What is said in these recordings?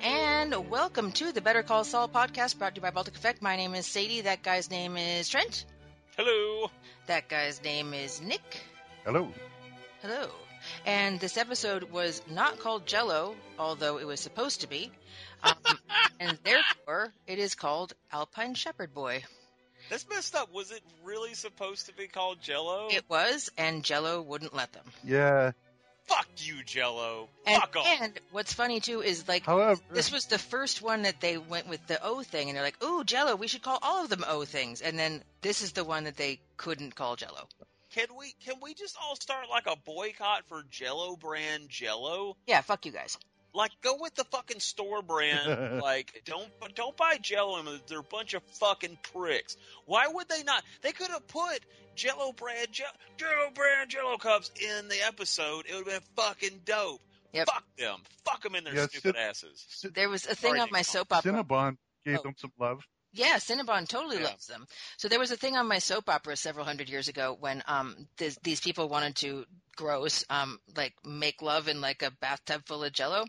And welcome to the Better Call Saul podcast, brought to you by Baltic Effect. My name is Sadie. That guy's name is Trent. Hello. That guy's name is Nick. Hello. Hello. And this episode was not called Jell-O, although it was supposed to be. And therefore, it is called Alpine Shepherd Boy. That's messed up. Was it really supposed to be called Jell-O? It was, and Jell-O wouldn't let them. Yeah. Fuck you, Jell-O. Fuck off. And what's funny, too, is, like, however, this was the first one that they went with the O thing, and they're like, ooh, Jell-O, we should call all of them O things. And then this is the one that they couldn't call Jell-O. Can we just all start, like, a boycott for Jell-O brand Jell-O? Yeah, fuck you guys. Like, go with the fucking store brand. Like, don't buy Jell-O. They're a bunch of fucking pricks. Why would they not? They could have put Jell-O brand Jell-O cups in the episode. It would have been fucking dope. Yep. Fuck them. Fuck them in their stupid asses. There was a thing on my soap opera. Cinnabon gave them some love. Yeah, Cinnabon totally loves them. So there was a thing on my soap opera several hundred years ago when these people wanted to make love in like a bathtub full of Jell-O,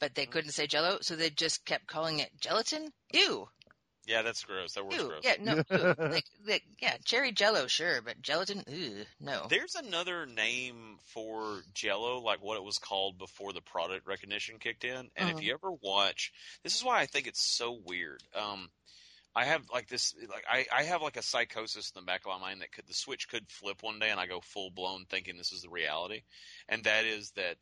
but they couldn't say Jell-O, so they just kept calling it gelatin. Ew. Yeah, that's gross. That works. Ew. Gross. Yeah, no. Cherry Jell-O, sure, but gelatin, ew, no. There's another name for Jell-O, like what it was called before the product recognition kicked in. And if you ever watch, this is why I think it's so weird. I have like this, like I have like a psychosis in the back of my mind that the switch could flip one day, and I go full blown thinking this is the reality, and that is that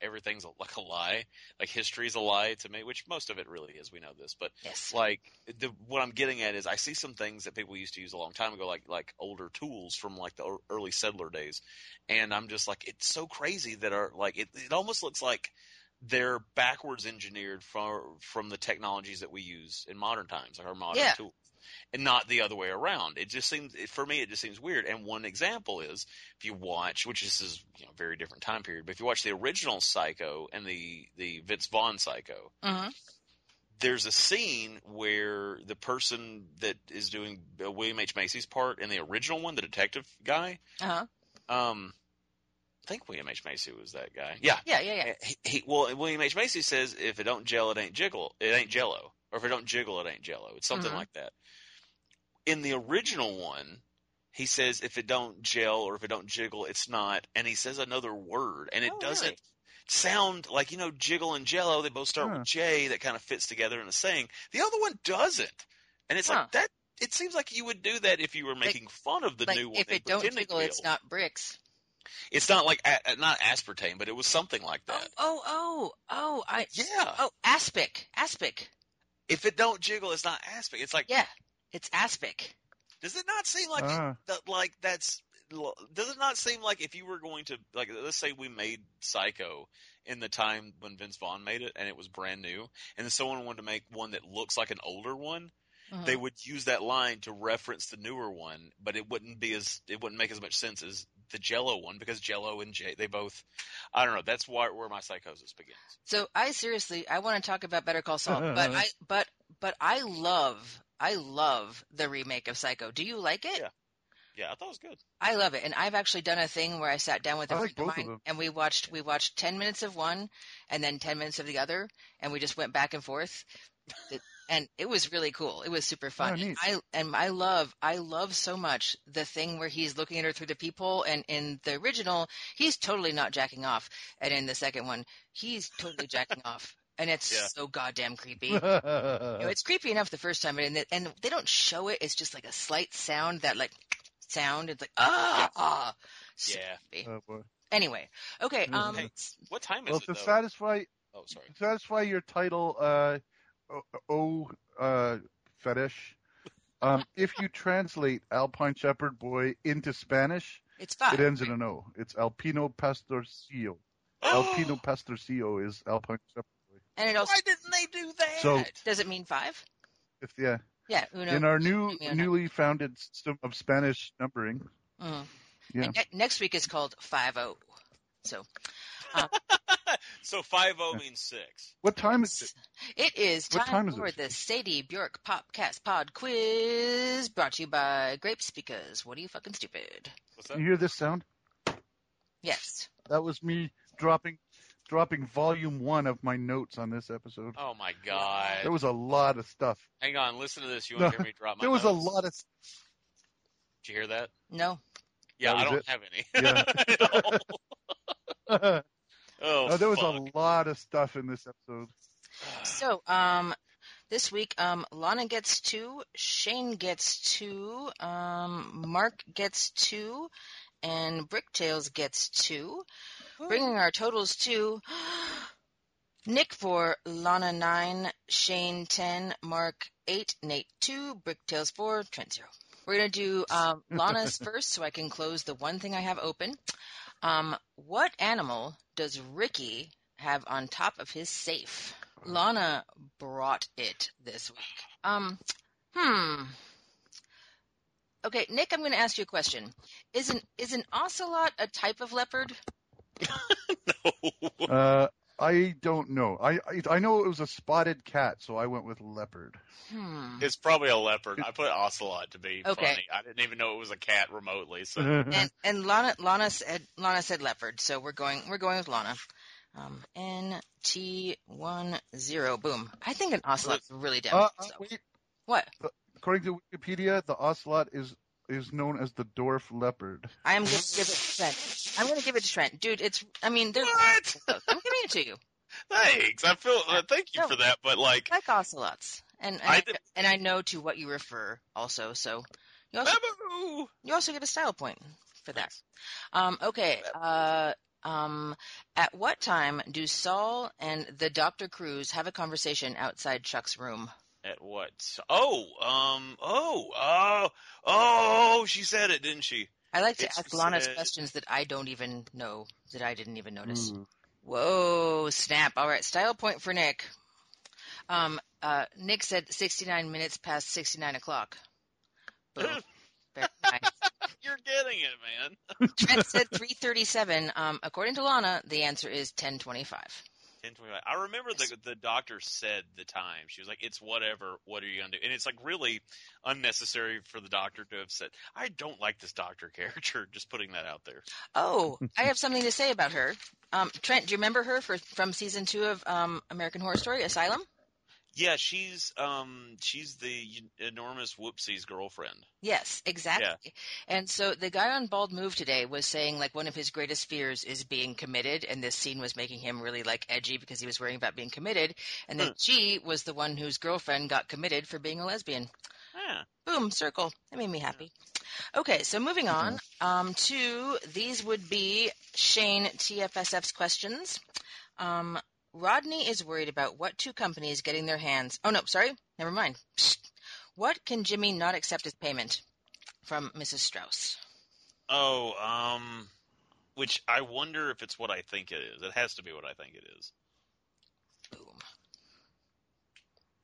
everything's like a lie, like history's a lie to me, which most of it really is. We know this, but yes. Like what I'm getting at is I see some things that people used to use a long time ago, like older tools from like the early settler days, and I'm just like, it's so crazy that our like it almost looks like they're backwards engineered from the technologies that we use in modern times, like our modern tools, and not the other way around. It just seems – for me, it just seems weird. And one example is if you watch – which this is a very different time period – but if you watch the original Psycho and the Vince Vaughn Psycho, there's a scene where the person that is doing William H. Macy's part in the original one, the detective guy, I think William H. Macy was that guy. Yeah. William H. Macy says, if it don't gel, it ain't Jell-O. Or if it don't jiggle, it ain't Jell-O. It's something like that. In the original one, he says, if it don't gel or if it don't jiggle, it's not. And he says another word. And it doesn't sound like, jiggle and Jell-O. They both start with J. That kind of fits together in a saying. The other one doesn't. And it's like that. It seems like you would do that if you were making fun of the new one. If it don't jiggle, it's not bricks. It's not like not aspartame, but it was something like that. Aspic. If it don't jiggle, it's not aspic. It's like it's aspic. Does it not seem like Does it not seem like if you were going to let's say we made Psycho in the time when Vince Vaughn made it and it was brand new, and then someone wanted to make one that looks like an older one. They would use that line to reference the newer one, but it wouldn't make as much sense as the Jell-O one, because Jell-O and J, they both, I don't know. That's where my psychosis begins. So I want to talk about Better Call Saul, but I love the remake of Psycho. Do you like it? Yeah, I thought it was good. I love it, and I've actually done a thing where I sat down with a friend of mine, and we watched 10 minutes of one, and then 10 minutes of the other, and we just went back and forth. And it was really cool. It was super fun. Oh, nice. I love so much the thing where he's looking at her through the peephole, and in the original, he's totally not jacking off, and in the second one, he's totally jacking off. And it's so goddamn creepy. It's creepy enough the first time, and they don't show it. It's just like a slight sound. It's like, ah. Yeah. So creepy. Oh, boy. Anyway, okay. Hey, what time is it? Well, to satisfy. Oh, sorry. To satisfy your title, fetish. If you translate Alpine Shepherd Boy into Spanish, it's fine. It ends in an O. It's Alpino Pastorcillo. Oh. Alpino Pastorcillo is Alpine Shepherd Boy. And it also, why didn't they do that? So, does it mean five? If yeah. Yeah. Uno, in our newly founded system of Spanish numbering. Mm. Yeah. And next week is called 5-0. So. So 5-0 means 6. What time is it? It is time for the Sadie Bjork Popcast Pod Quiz, brought to you by Grapes, because what are you fucking stupid? What's that? You hear this sound? Yes. That was me dropping volume 1 of my notes on this episode. Oh my god. There was a lot of stuff. Hang on, listen to this. You want to hear me drop my notes? There was a lot of stuff. Did you hear that? No. Yeah, I don't have any. Yeah. At all. There was a lot of stuff in this episode. So, this week, Lana gets 2, Shane gets 2, Mark gets 2, and Bricktails gets 2. Ooh. Bringing our totals to Nick 4, Lana 9, Shane 10, Mark 8, Nate 2, Bricktails 4, Trent 0. We're going to do Lana's first, so I can close the one thing I have open. What animal does Ricky have on top of his safe? Lana brought it this week. Okay, Nick, I'm going to ask you a question. Is an ocelot a type of leopard? No. I don't know. I know it was a spotted cat, so I went with leopard. It's probably a leopard. I put ocelot to be funny. I didn't even know it was a cat remotely. So and Lana said leopard, so we're going with Lana. NT10. Boom. I think an ocelot is really dumb. What? According to Wikipedia, the ocelot is known as the dwarf leopard. I am going to give it to Trent. I'm going to give it to Trent. Dude, what? I'm giving it to you. Thanks. Thank you for that, but I like ocelots. And I know to what you refer also, so you also get a style point for that. Okay. At what time do Saul and the Dr. Cruz have a conversation outside Chuck's room? At what? She said it, didn't she? I like to ask Lana's questions that I don't even know, that I didn't even notice. Mm. Whoa, snap. All right, style point for Nick. Nick said 69 minutes past 69 o'clock. Boom. Very nice. You're getting it, man. Trent said 3:37. According to Lana, the answer is 10:25. I remember the doctor said the time. She was like, it's whatever, what are you going to do? And it's really unnecessary for the doctor to have said, I don't like this doctor character, just putting that out there. Oh, I have something to say about her. Trent, do you remember her from season 2 of American Horror Story, Asylum? Yeah, she's the enormous whoopsies girlfriend. Yes, exactly. Yeah. And so the guy on Bald Move today was saying one of his greatest fears is being committed, and this scene was making him really edgy because he was worrying about being committed. And then G was the one whose girlfriend got committed for being a lesbian. Yeah. Boom, circle. That made me happy. Yeah. Okay, so moving on to these would be Shane TFSF's questions. Rodney is worried about what 2 companies getting their hands. Oh, no, sorry. Never mind. Psst. What can Jimmy not accept as payment? From Mrs. Strauss. Oh, which I wonder if it's what I think it is. It has to be what I think it is. Boom.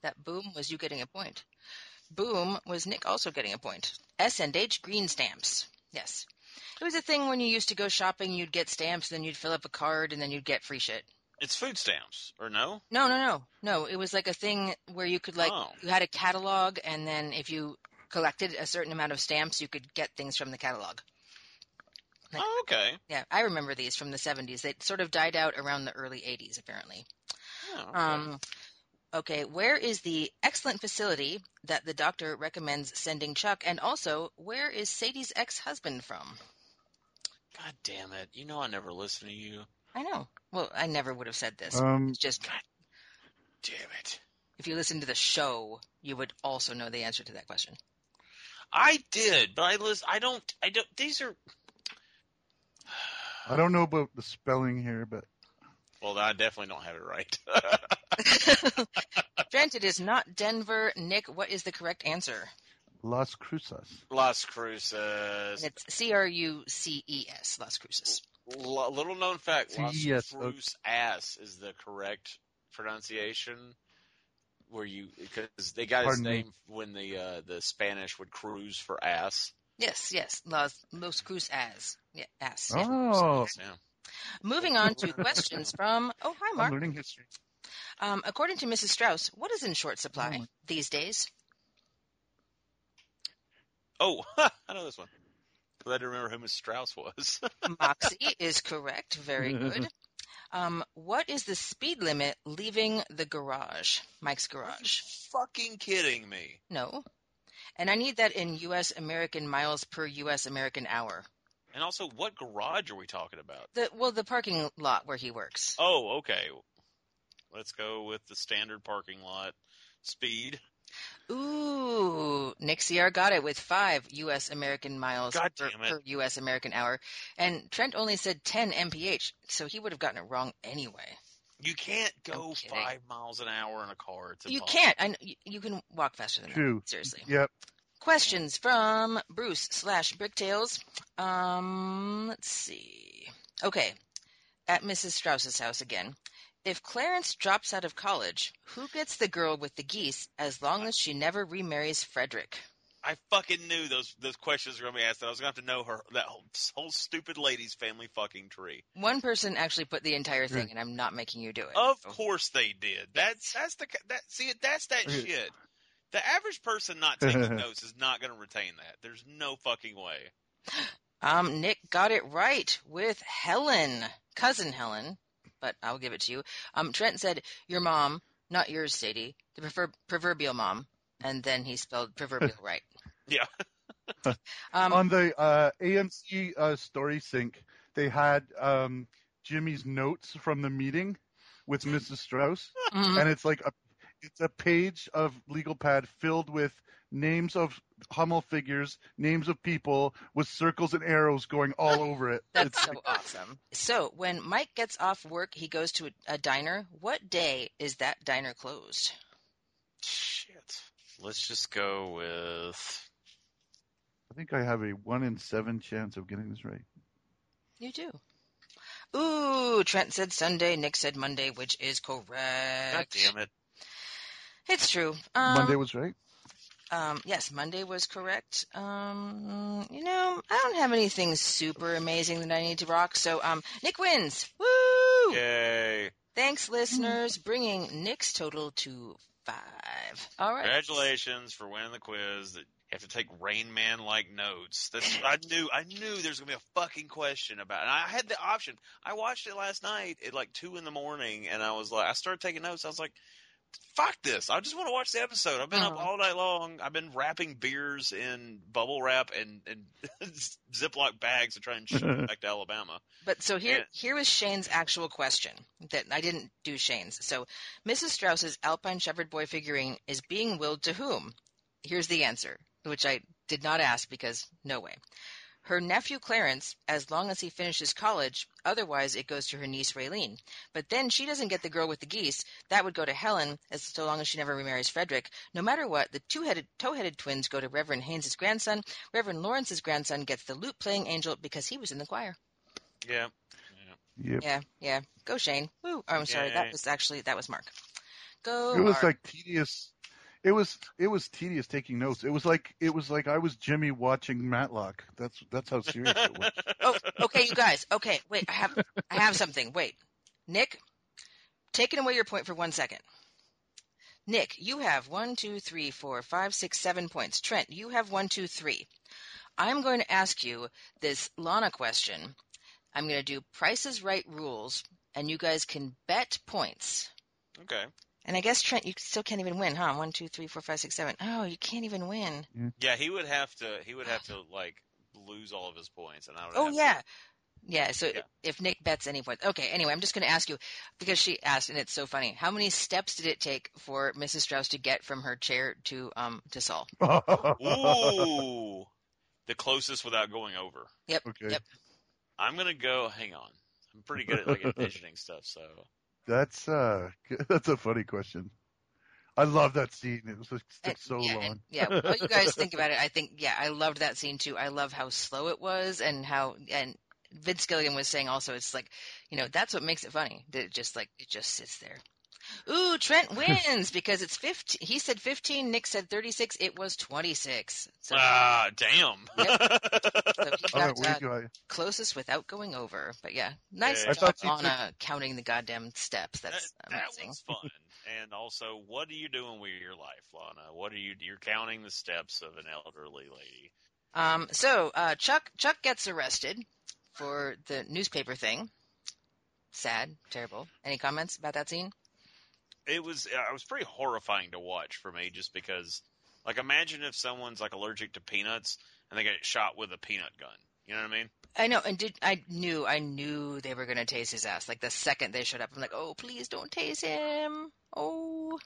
That boom was you getting a point. Boom was Nick also getting a point. S&H green stamps. Yes. It was a thing when you used to go shopping, you'd get stamps, then you'd fill up a card, and then you'd get free shit. It's food stamps, or no? No. It was a thing where you could you had a catalog, and then if you collected a certain amount of stamps, you could get things from the catalog. Okay. Yeah, I remember these from the 70s. They sort of died out around the early 80s, apparently. Oh, okay. Okay, where is the excellent facility that the doctor recommends sending Chuck, and also where is Sadie's ex-husband from? God damn it. You know I never listen to you. I know. Well, I never would have said this. It's just, God damn it. If you listened to the show, you would also know the answer to that question. I did, but I don't. These are. I don't know about the spelling here, but... Well, I definitely don't have it right. Trent, it is not Denver. Nick, what is the correct answer? Las Cruces. Las Cruces. And it's Cruces, Las Cruces. Little known fact, Las Cruces is the correct pronunciation. Where you, because they got his name when the Spanish would cruise for ass. Yes, Las Cruces. Yeah, ass. Oh. Yeah. Moving on to questions from, oh, hi, Mark. I'm learning history. According to Mrs. Strauss, what is in short supply these days? Oh, I know this one. Glad to remember who Mrs. Strauss was. Moxie is correct. Very good. What is the speed limit leaving the garage? Mike's garage. Are you fucking kidding me? No. And I need that in U.S. American miles per U.S. American hour. And also, what garage are we talking about? The parking lot where he works. Oh, okay. Let's go with the standard parking lot speed. Ooh, Nick Sierra got it with 5 U.S. American miles per U.S. American hour. And Trent only said 10 mph, so he would have gotten it wrong anyway. You can't go 5 miles an hour in a car. It's impossible. You can't. You can walk faster than that. Seriously. Yep. Questions from Bruce / Bricktails. Let's see. Okay. At Mrs. Strauss's house again. If Clarence drops out of college, who gets the girl with the geese as long as she never remarries Frederick? I fucking knew those questions were going to be asked. I was going to have to know her, that whole stupid lady's family fucking tree. One person actually put the entire thing, and I'm not making you do it. Of course they did. That's that shit. The average person not taking notes is not going to retain that. There's no fucking way. Nick got it right with Helen, cousin Helen. But I'll give it to you. Trent said, your mom, not yours, Sadie, the proverbial mom. And then he spelled proverbial right. Yeah. On the AMC Story Sync, they had Jimmy's notes from the meeting with Mrs. Strauss. Mm-hmm. And it's like it's a page of legal pad filled with names of Hummel figures, names of people, with circles and arrows going all over it. That's so awesome. So when Mike gets off work, he goes to a diner. What day is that diner closed? Shit. Let's just go with... I think I have a 1 in 7 chance of getting this right. You do. Ooh, Trent said Sunday, Nick said Monday, which is correct. God damn it. It's true. Monday was right. Yes, Monday was correct. I don't have anything super amazing that I need to rock, so Nick wins. Woo! Yay! Thanks, listeners, bringing Nick's total to 5. All right. Congratulations for winning the quiz. You have to take Rain Man like notes. I knew there's gonna be a fucking question about it. And I had the option. I watched it last night at like 2 a.m, and I was like, I started taking notes. I was like, fuck this. I just want to watch the episode. I've been up all night long. I've been wrapping beers in bubble wrap and Ziploc bags to try and ship them back to Alabama. But so here was Shane's actual question that I didn't do Shane's. So Mrs. Strauss's Alpine Shepherd Boy figurine is being willed to whom? Here's the answer, which I did not ask because no way. Her nephew Clarence, as long as he finishes college, otherwise it goes to her niece Raylene. But then she doesn't get the girl with the geese. That would go to Helen, so long as she never remarries Frederick. No matter what, the toe-headed twins go to Reverend Haynes' grandson. Reverend Lawrence's grandson gets the lute-playing angel because he was in the choir. Yeah. Yeah. Yep. Yeah. Go, Shane. Woo. Oh, I'm sorry. That was Mark. Go, Mark. It was like tedious. It was tedious taking notes. It was like I was Jimmy watching Matlock. That's how serious it was. Oh, okay, you guys. Okay, wait. I have something. Wait, Nick, taking away your point for 1 second. Nick, you have 1, 2, 3, 4, 5, 6, 7 points. Trent, you have 1, 2, 3. I'm going to ask you this Lana question. I'm going to do Price is Right rules, and you guys can bet points. Okay. And I guess, Trent, you still can't even win, huh? 1, 2, 3, 4, 5, 6, 7. Oh, you can't even win. Yeah, he would have to like lose all of his points, and I would. If Nick bets any points, okay. Anyway, I'm just going to ask you because she asked, and it's so funny. How many steps did it take for Mrs. Strauss to get from her chair to Saul? Ooh, the closest without going over. Yep. Okay. Yep. I'm going to go – hang on. I'm pretty good at like envisioning stuff, so. That's a funny question. I love that scene. It was so long. What you guys think about it, I think – I loved that scene too. I love how slow it was and how – and Vince Gilligan was saying also, it's like, you know, that's what makes it funny. That it just like – it just sits there. Ooh, Trent wins because it's 15. He said 15. Nick said 36. It was 26. So, damn. Yep. So he got closest without going over. But yeah, nice job on counting the goddamn steps. That's amazing. That was fun. And also, what are you doing with your life, Lana? What are you? You're counting the steps of an elderly lady. Chuck gets arrested for the newspaper thing. Sad, terrible. Any comments about that scene? It was pretty horrifying to watch for me just because, like, imagine if someone's, like, allergic to peanuts and they get shot with a peanut gun. You know what I mean? I know. And I knew they were going to tase his ass. Like, the second they showed up, I'm like, oh, please don't tase him. Oh.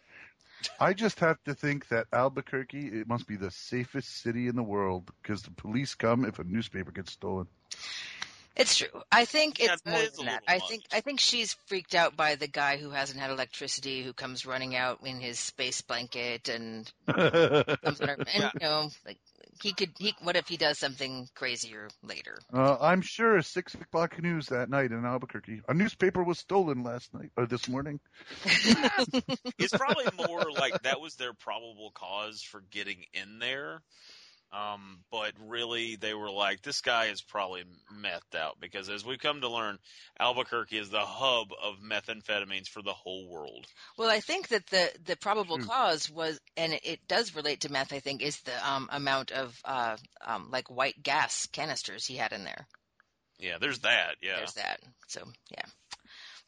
I just have to think that Albuquerque, it must be the safest city in the world because the police come if a newspaper gets stolen. It's true. I think it's more than that. I think she's freaked out by the guy who hasn't had electricity, who comes running out in his space blanket and comes on her, and you know, like what if he does something crazier later? I'm sure 6 o'clock news that night in Albuquerque. A newspaper was stolen last night or this morning. It's probably more like that was their probable cause for getting in there. But really they were like, this guy is probably methed out because as we've come to learn, Albuquerque is the hub of methamphetamines for the whole world. Well, I think that the probable cause was, and it does relate to meth, I think, is the, amount of, like white gas canisters he had in there. Yeah. There's that. Yeah. There's that. So, yeah.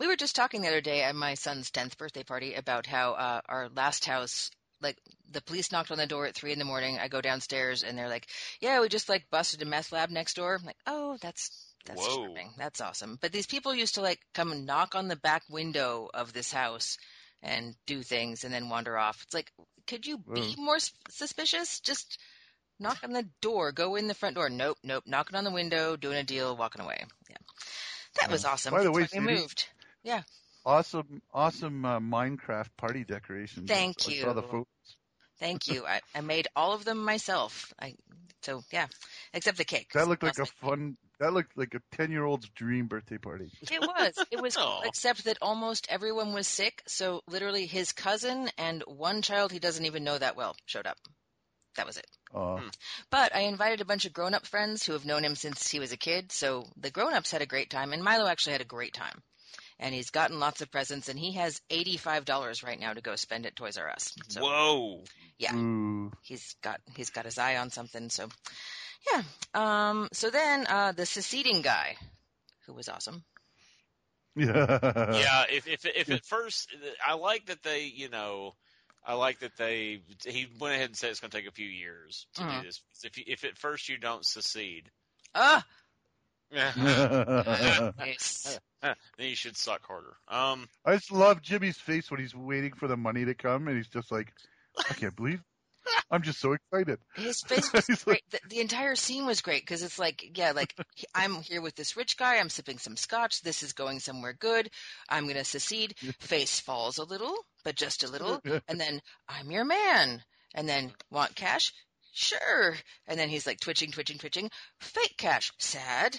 We were just talking the other day at my son's 10th birthday party about how, our last house, like, the police knocked on the door at 3 in the morning. I go downstairs, and they're like, yeah, we just, like, busted a meth lab next door. I'm like, oh, that's charming. That's awesome. But these people used to, like, come and knock on the back window of this house and do things and then wander off. It's like, could you be more suspicious? Just knock on the door. Go in the front door. Nope. Knocking on the window, doing a deal, walking away. Yeah. That was awesome. By the way, we moved. Yeah. Awesome Minecraft party decorations. Thank you. I saw the photos. Thank you. I made all of them myself. Except the cake. That looked like that looked like a 10-year-old's dream birthday party. It was cool, except that almost everyone was sick, so literally his cousin and one child he doesn't even know that well showed up. That was it. But I invited a bunch of grown-up friends who have known him since he was a kid, so the grown-ups had a great time, and Milo actually had a great time. And he's gotten lots of presents, and he has $85 right now to go spend at Toys R Us. So, whoa! Yeah, he's got his eye on something. So, yeah. So then the seceding guy, who was awesome. Yeah. If at first I like that they, you know, he went ahead and said it's going to take a few years to do this. If at first you don't secede. Yes. Then you should suck harder. I just love Jimmy's face when he's waiting for the money to come, and he's just like, I can't believe I'm just so excited. His face was great. Like, the entire scene was great because it's like, I'm here with this rich guy. I'm sipping some scotch. This is going somewhere good. I'm going to secede. Face falls a little, but just a little. And then, I'm your man. And then, want cash? Sure. And then he's like twitching. Fake cash. Sad.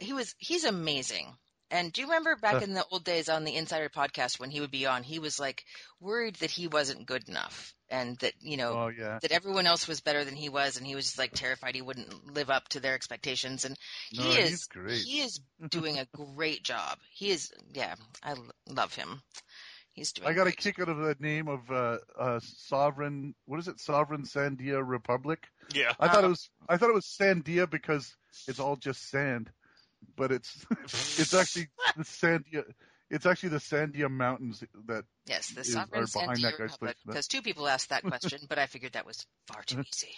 He's amazing. And do you remember back in the old days on the Insider podcast when he would be on, he was like worried that he wasn't good enough and that, you know, that everyone else was better than he was. And he was just like terrified he wouldn't live up to their expectations. And he's great. He is doing a great job. He is. Yeah. I love him. I got a kick out of the name of Sovereign. What is it? Sovereign Sandia Republic. Yeah, I thought it was Sandia because it's all just sand, but it's actually the Sandia. It's actually the Sandia Mountains that the Sovereign Sandia Republic. Because two people asked that question, but I figured that was far too easy.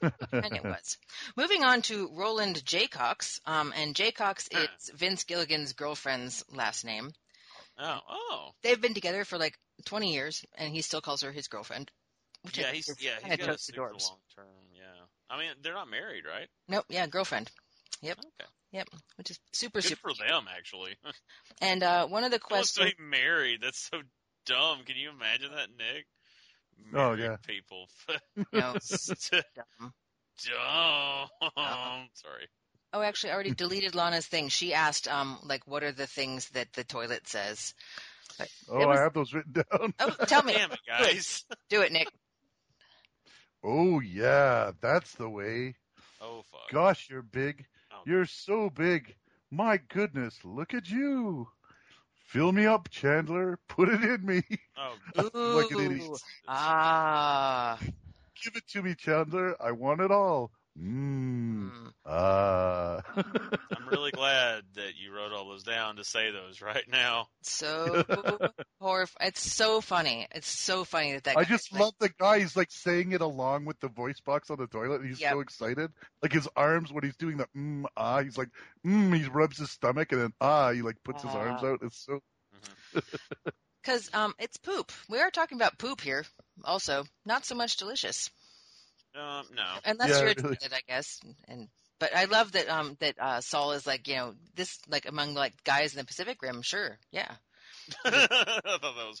And it was. Moving on to Roland J. Cox, and J. Cox is Vince Gilligan's girlfriend's last name. Oh. They've been together for like 20 years, and he still calls her his girlfriend. He's got a super long term. Yeah, I mean, they're not married, right? Nope. Yeah, girlfriend. Yep. Okay. Yep, which is super good for them, actually. And one of the questions... Supposed to be married. That's so dumb. Can you imagine that, Nick? Married people. No, dumb. Sorry. Oh, actually, I already deleted Lana's thing. She asked, what are the things that the toilet says? I have those written down. Oh, tell me. Damn it, guys. Do it, Nick. Oh, yeah, that's the way. Oh, fuck. Gosh, you're big. Oh. You're so big. My goodness, look at you. Fill me up, Chandler. Put it in me. Oh, like an idiot. Ah. Give it to me, Chandler. I want it all. I'm really glad that you wrote all those down to say those right now. So horrifying. It's so funny. It's so funny that I just love the guy. He's like saying it along with the voice box on the toilet. He's so excited. Like his arms when he's doing the he's like he rubs his stomach and then he like puts his arms out. It's so because it's poop. We are talking about poop here. Also, not so much delicious. No. Unless you're addicted, I guess. But I love that that Saul is like, this among guys in the Pacific Rim, sure. Yeah. I thought it was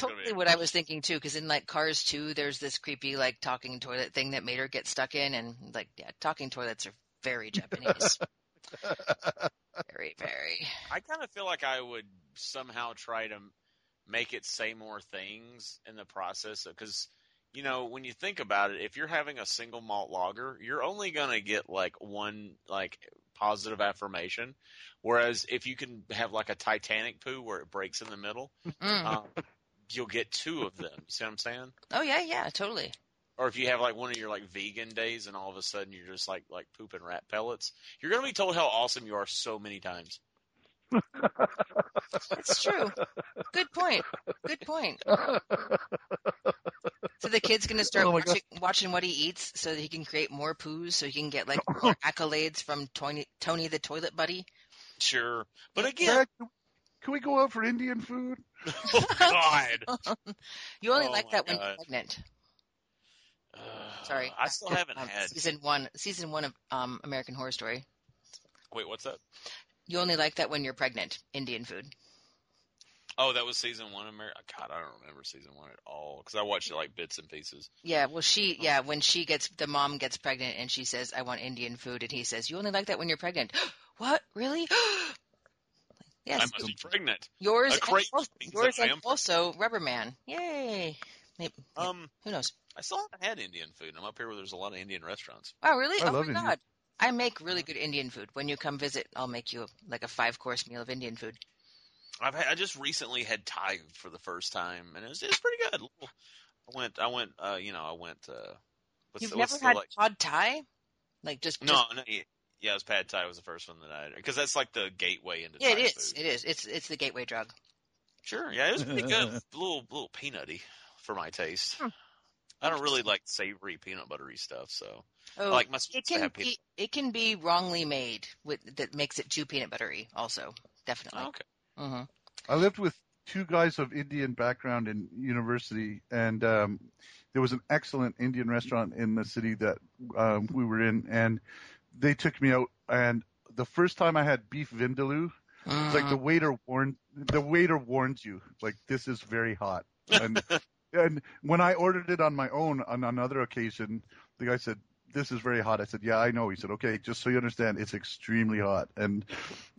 totally gonna be what I was thinking too, because in Cars 2 there's this creepy talking toilet thing that made her get stuck in, and talking toilets are very Japanese. Very, very. I kind of feel like I would somehow try to make it say more things in the process, because when you think about it, if you're having a single malt lager, you're only going to get one positive affirmation. Whereas if you can have a Titanic poo where it breaks in the middle, you'll get two of them. You see what I'm saying? Oh, yeah, totally. Or if you have one of your vegan days and all of a sudden you're just like pooping rat pellets, you're going to be told how awesome you are so many times. That's true. Good point. So the kid's going to start watching what he eats so that he can create more poos, so he can get more accolades from Tony the Toilet Buddy. Sure. But again... Can we go out for Indian food? Oh, God. You only when you're pregnant. Sorry. I still haven't had... Season 1 of American Horror Story. Wait, what's that? You only like that when you're pregnant. Indian food. Oh, that was season 1 of America. God, I don't remember season 1 at all because I watched it bits and pieces. Yeah, well, when she gets the mom gets pregnant and she says, "I want Indian food," and he says, "You only like that when you're pregnant." What? Really? Yes. I must be pregnant. Yours and also Rubberman. Yay! Who knows? I still haven't had Indian food. I'm up here where there's a lot of Indian restaurants. Oh, really? Oh my God. I make really good Indian food. When you come visit, I'll make you a 5-course meal of Indian food. I just recently had Thai for the first time, and it was pretty good. I went. You've never had pad Thai? It was pad Thai was the first one that I had, because that's the gateway into Thai food. It is. It's the gateway drug. Sure. Yeah, it was pretty good. A little peanutty for my taste. I don't really like savory peanut buttery stuff, so my it can have peanut. It can be wrongly made that makes it too peanut buttery. Also, definitely. Oh, okay. Mm-hmm. I lived with two guys of Indian background in university, and there was an excellent Indian restaurant in the city that we were in, and they took me out. And the first time I had beef vindaloo, it's the waiter warned. The waiter warns you, this is very hot. And when I ordered it on my own on another occasion, the guy said, "This is very hot." I said, "Yeah, I know." He said, "Okay, just so you understand, it's extremely hot." And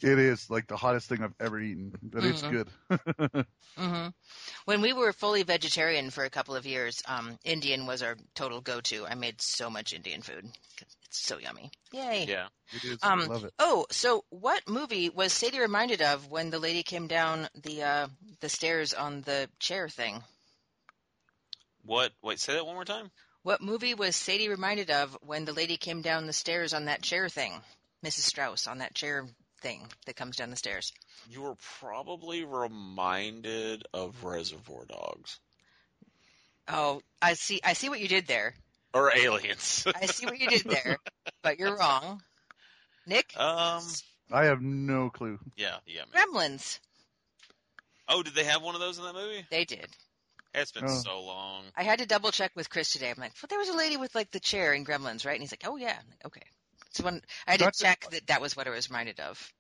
it is the hottest thing I've ever eaten, but it's good. Mm-hmm. When we were fully vegetarian for a couple of years, Indian was our total go-to. I made so much Indian food. It's so yummy. Yay. Yeah. It is. I love it. Oh, so what movie was Sadie reminded of when the lady came down the stairs on the chair thing? What? Wait, say that one more time. What movie was Sadie reminded of when the lady came down the stairs on that chair thing? Mrs. Strauss on that chair thing that comes down the stairs. You were probably reminded of Reservoir Dogs. Oh, I see what you did there. Or Aliens. I see what you did there, but you're wrong. Nick? I have no clue. Yeah. Man. Gremlins. Oh, did they have one of those in that movie? They did. It's been so long. I had to double check with Chris today. I'm there was a lady with the chair in Gremlins, right? And he's like, "Oh yeah." I'm like, okay. That's when I had to check that was what it was reminded of.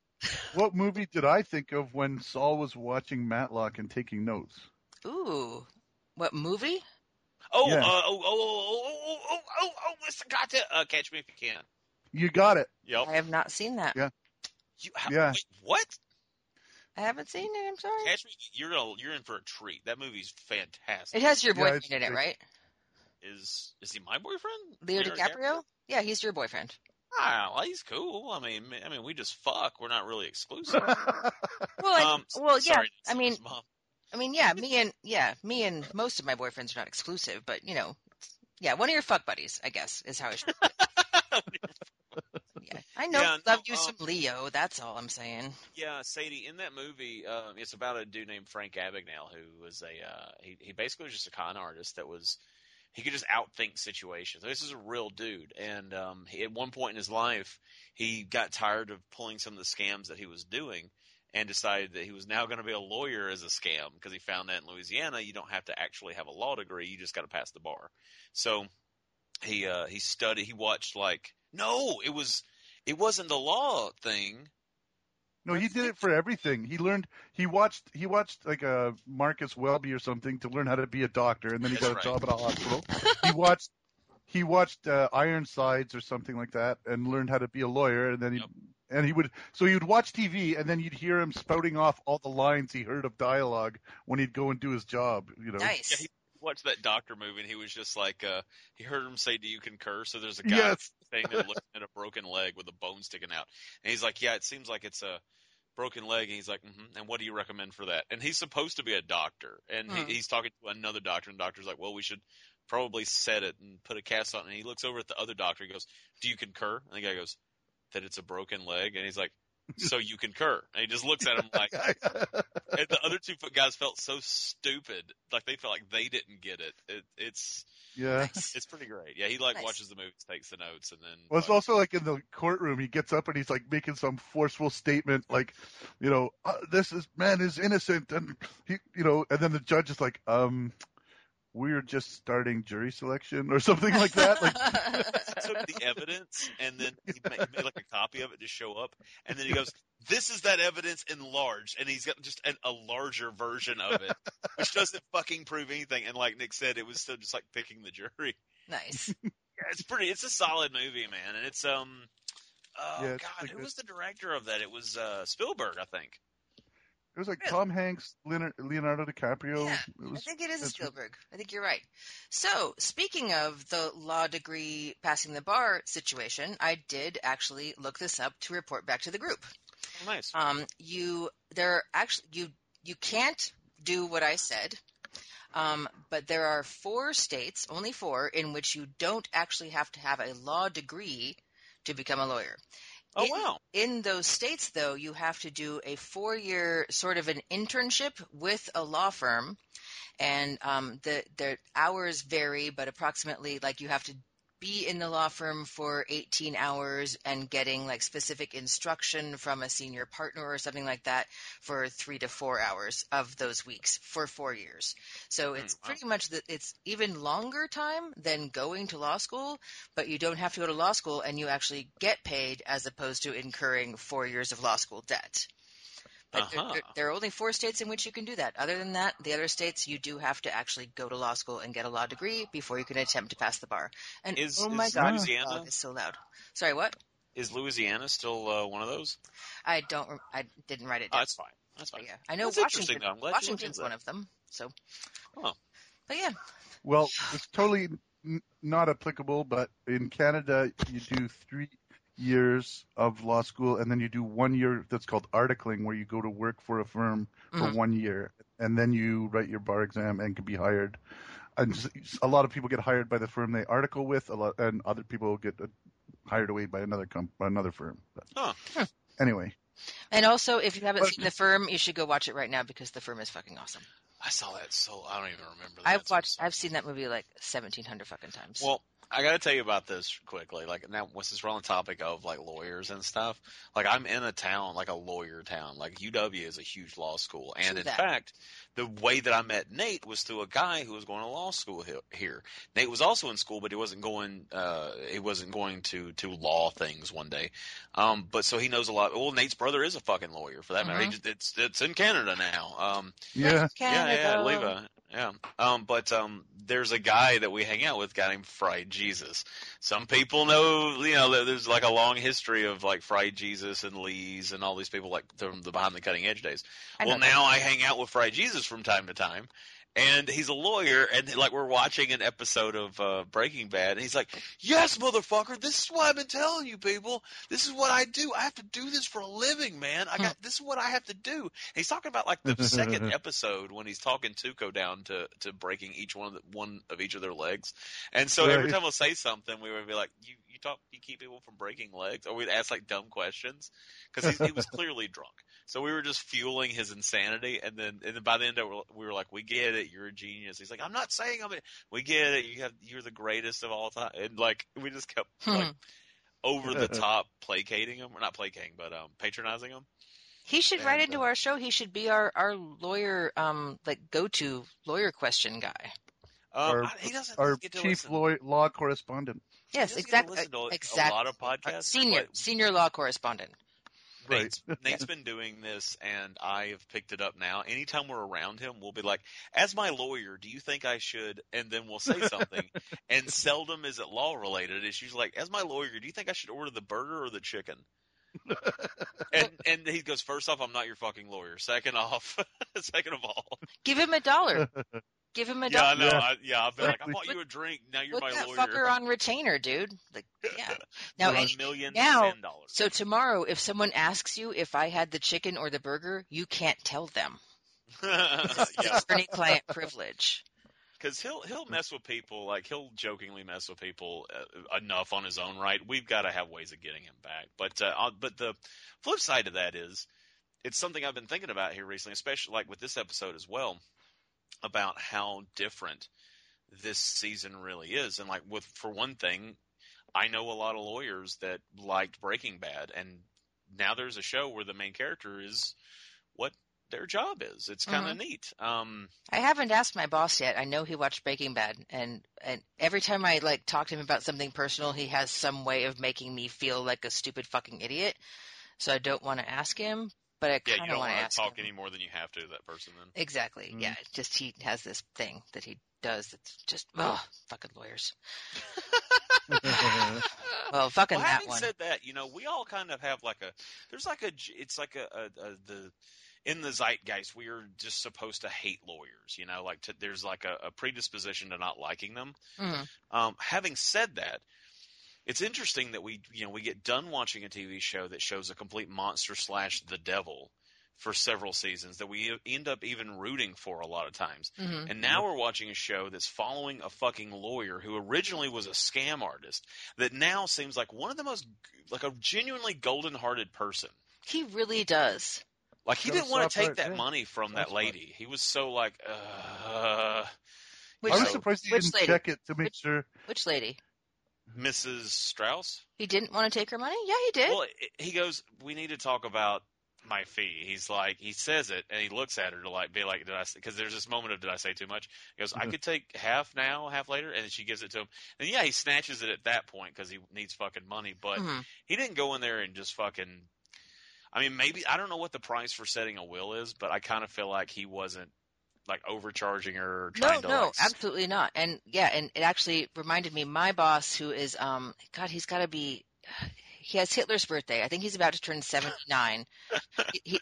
What movie did I think of when Saul was watching Matlock and taking notes? Ooh. What movie? Oh, yeah. Listen, got to Catch Me If You Can. You got it. Yep. I have not seen that. Yeah. Wait, what? I haven't seen it. I'm sorry. Catch Me. You're in for a treat. That movie's fantastic. It has your boyfriend in it, right? Is he my boyfriend? Leo DiCaprio? Yeah, he's your boyfriend. Ah, well, he's cool. I mean, we just fuck. We're not really exclusive. Sorry, me and most of my boyfriends are not exclusive, but you know, one of your fuck buddies, I guess, is how it should be. Some Leo. That's all I'm saying. Yeah, Sadie, in that movie, it's about a dude named Frank Abagnale who was he basically was just a con artist that was. He could just outthink situations. This is a real dude. And at one point in his life, he got tired of pulling some of the scams that he was doing and decided that he was now going to be a lawyer as a scam because he found that in Louisiana, you don't have to actually have a law degree. You just got to pass the bar. So he studied. He watched it wasn't the law thing. No, he did it for everything. He watched like a Marcus Welby or something to learn how to be a doctor, and then he got a job at a hospital. He watched Ironsides or something like that, and learned how to be a lawyer. And then he would watch TV, and then you'd hear him spouting off all the lines he heard of dialogue when he'd go and do his job. You know, nice. Yeah, he watched that doctor movie, and he was just like, he heard him say, "Do you concur?" So there's a guy. Yes. Thing and looking at a broken leg with a bone sticking out, and he's like, "Yeah, it seems like it's a broken leg." And he's like, "Mm-hmm. And what do you recommend for that?" And he's supposed to be a doctor, and he's talking to another doctor, and the doctor's like, "Well, we should probably set it and put a cast on." And he looks over at the other doctor, and goes, "Do you concur?" And the guy goes, "That it's a broken leg," and he's like, "So you concur?" And he just looks at him like, and the other two guys felt so stupid, like they felt like they didn't get it. It's pretty great. Yeah, he watches the movies, takes the notes, and then. Well, it's also like in the courtroom, he gets up and he's like making some forceful statement, like, you know, man is innocent, and he, you know, and then the judge is like, we're just starting jury selection or something like that. Like, he took the evidence and then he made like a copy of it to show up. And then he goes, "This is that evidence enlarged." And he's got just a larger version of it, which doesn't fucking prove anything. And like Nick said, it was still just like picking the jury. Nice. Yeah, it's a solid movie, man. And it's, who was the director of that? It was Spielberg, I think. It was like Tom Hanks, Leonardo DiCaprio. Yeah, I think it is Spielberg. I think you're right. So, speaking of the law degree passing the bar situation, I did actually look this up to report back to the group. Oh, nice. You can't do what I said, but there are 4 states, only 4, in which you don't actually have to have a law degree to become a lawyer. Oh, wow. In those states, though, you have to do a 4-year sort of an internship with a law firm, and the hours vary, but approximately, like, you have to be in the law firm for 18 hours and getting, like, specific instruction from a senior partner or something like that for 3 to 4 hours of those weeks for 4 years. So it's pretty much it's even longer time than going to law school, but you don't have to go to law school and you actually get paid as opposed to incurring 4 years of law school debt. But there are only 4 states in which you can do that. Other than that, the other states, you do have to actually go to law school and get a law degree before you can attempt to pass the bar. And oh my God, Louisiana? Oh, it's so loud. Sorry, what? Is Louisiana still one of those? I didn't write it down. Oh, that's fine. That's fine. But yeah, I know that's Washington. Interesting, though. Washington's one of them. So. Oh. But yeah. Well, it's totally not applicable. But in Canada, you do 3 years of law school, and then you do 1 year that's called articling, where you go to work for a firm for 1 year, and then you write your bar exam and can be hired. And a lot of people get hired by the firm they article with, and other people get hired away by another firm. But anyway. And also, if you haven't seen The Firm, you should go watch it right now because The Firm is fucking awesome. I saw that I don't even remember that. I've seen that movie like 1,700 fucking times. Well, I got to tell you about this quickly. Like, now, since we're on the topic of like lawyers and stuff, like I'm in a town, like a lawyer town, like UW is a huge law school. And in fact, the way that I met Nate was through a guy who was going to law school here. Nate was also in school, but he wasn't going to law things one day. But so he knows a lot. Well, Nate's brother is a fucking lawyer for that matter. It's in Canada now. Yeah. But there's a guy that we hang out with, a guy named Fried Jesus. Some people know, you know, there's like a long history of like Fried Jesus and Lee's and all these people like from the Behind the Cutting Edge days. Well, now I hang out with Fried Jesus from time to time. And he's a lawyer, and like we're watching an episode of Breaking Bad, and he's like, "Yes, motherfucker, this is what I've been telling you people. This is what I do. I have to do this for a living, man. This is what I have to do." And he's talking about like the second episode when he's talking Tuco down to breaking each one of each of their legs. And so every time we'll say something, we would be like, "You keep people from breaking legs," or we'd ask like dumb questions because he was clearly drunk. So we were just fueling his insanity, and then by the end of it, we were like, "We get it. You're a genius." He's like, "I'm not saying I'm. We get it. You're the greatest of all time." And like, we just kept like over the top placating him, or not placating, but patronizing him. He should write into our show. He should be our lawyer, like go to lawyer question guy. He doesn't get to chief law correspondent. Yes, exactly. A lot of podcasts. Senior law correspondent. Nate's been doing this, and I have picked it up now. Anytime we're around him, we'll be like, "As my lawyer, do you think I should?" And then we'll say something, and seldom is it law related. It's usually like, "As my lawyer, do you think I should order the burger or the chicken?" and he goes, "First off, I'm not your fucking lawyer. Second of all, give him $1. Give him $1. Yeah, I know. Yeah, I've been like, "I bought you a drink. Now you're my lawyer." Put that fucker on retainer, dude. Like, yeah. Now $1,010,000. So tomorrow, if someone asks you if I had the chicken or the burger, you can't tell them. It's attorney-client privilege. Because he'll mess with people, like he'll jokingly mess with people enough on his own right. We've got to have ways of getting him back. But the flip side of that is, it's something I've been thinking about here recently, especially like with this episode as well, about how different this season really is. And like for one thing, I know a lot of lawyers that liked Breaking Bad, and now there's a show where the main character is what their job is. It's kind of neat. I haven't asked my boss yet. I know he watched Breaking Bad, and every time I like talk to him about something personal, he has some way of making me feel like a stupid fucking idiot. So I don't want to ask him. But I kind of want to ask him. Any more than you have to that person then. Exactly. Mm-hmm. Yeah, just he has this thing that he does that's just fucking lawyers. Having said that, you know, we all kind of have like in the zeitgeist, we are just supposed to hate lawyers, you know, like there's like a predisposition to not liking them. Mm-hmm. Having said that, it's interesting that we get done watching a TV show that shows a complete monster / the devil for several seasons that we end up even rooting for a lot of times. Mm-hmm. And now we're watching a show that's following a fucking lawyer who originally was a scam artist that now seems like one of the most – like a genuinely golden-hearted person. He really does. Like he didn't want to take that money from that lady. He was so like I was surprised he didn't check it to make sure. Which lady? Mrs. Strauss? He didn't want to take her money? Yeah, he did. Well, he goes, "We need to talk about my fee." He's like, he says it, and he looks at her to like be like, "Did I?" Because there's this moment of, "Did I say too much?" He goes, "I could take half now, half later," and she gives it to him. And yeah, he snatches it at that point because he needs fucking money. But he didn't go in there and just fucking. I mean, maybe I don't know what the price for setting a will is, but I kind of feel like he wasn't like overcharging her. Or trying to like, absolutely not. And yeah, and it actually reminded me, my boss who is, God, he's gotta be, he has Hitler's birthday. I think he's about to turn 79.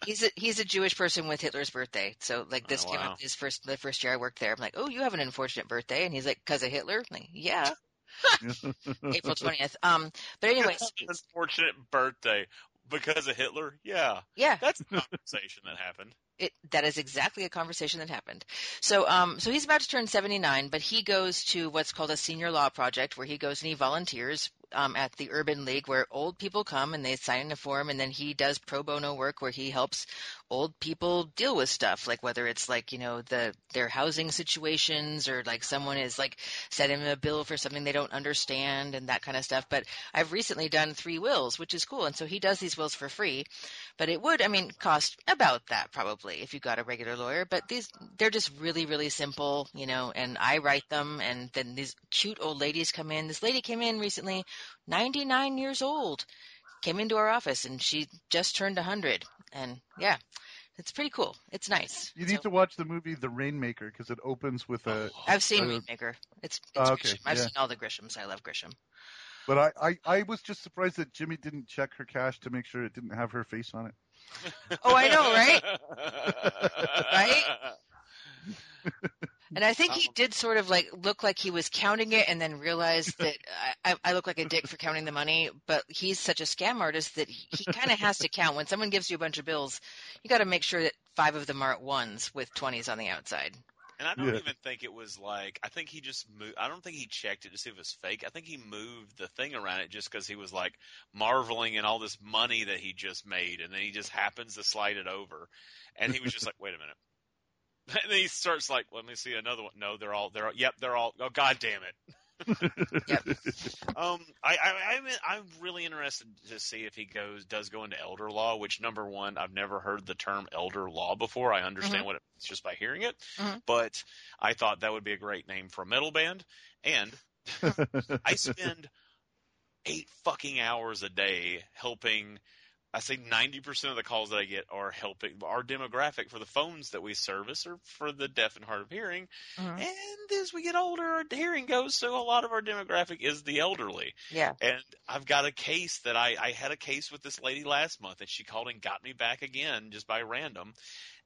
He's a Jewish person with Hitler's birthday. So like this came up the first year I worked there. I'm like, "Oh, you have an unfortunate birthday." And he's like, "'Cause of Hitler?" I'm like, yeah. April 20th. But anyway. Unfortunate birthday. Because of Hitler? Yeah. That's a conversation that happened. That is exactly a conversation that happened. So he's about to turn 79, but he goes to what's called a senior law project where he goes and he volunteers at the Urban League where old people come and they sign in a form, and then he does pro bono work where he helps old people deal with stuff, like whether it's like, you know, their housing situations, or like someone is like setting them a bill for something they don't understand and that kind of stuff. But I've recently done 3 wills, which is cool. And so he does these wills for free, but it would, I mean, cost about that probably if you got a regular lawyer, but these, they're just really, really simple, you know, and I write them. And then these cute old ladies come in. This lady came in recently, 99 years old, came into our office, and she just turned 100. And yeah, it's pretty cool. It's nice. You need to watch the movie The Rainmaker, because it opens with a... I've seen Rainmaker. It's okay. Grisham. I've seen all the Grishams. I love Grisham. But I was just surprised that Jimmy didn't check her cash to make sure it didn't have her face on it. Oh, I know, right? Right? And I think he did sort of like look like he was counting it, and then realized that I look like a dick for counting the money. But he's such a scam artist that he kind of has to count. When someone gives you a bunch of bills, you got to make sure that 5 of them are at ones with 20s on the outside. And I don't even think it was like – I think he just moved – I don't think he checked it to see if it was fake. I think he moved the thing around it just because he was like marveling in all this money that he just made, and then he just happens to slide it over. And he was just like, wait a minute. And then he starts like, let me see another one. No, they're all. Yep, they're all. Oh, God damn it. Yep. I'm really interested to see if he does go into elder law, which, number one, I've never heard the term elder law before. I understand what it means just by hearing it. But I thought that would be a great name for a metal band. And I spend 8 fucking hours a day helping. I say 90% of the calls that I get are helping. Our demographic for the phones that we service are for the deaf and hard of hearing. And as we get older, our hearing goes, so a lot of our demographic is the elderly. Yeah. And I've got a case that I had a case with this lady last month, and she called and got me back again just by random.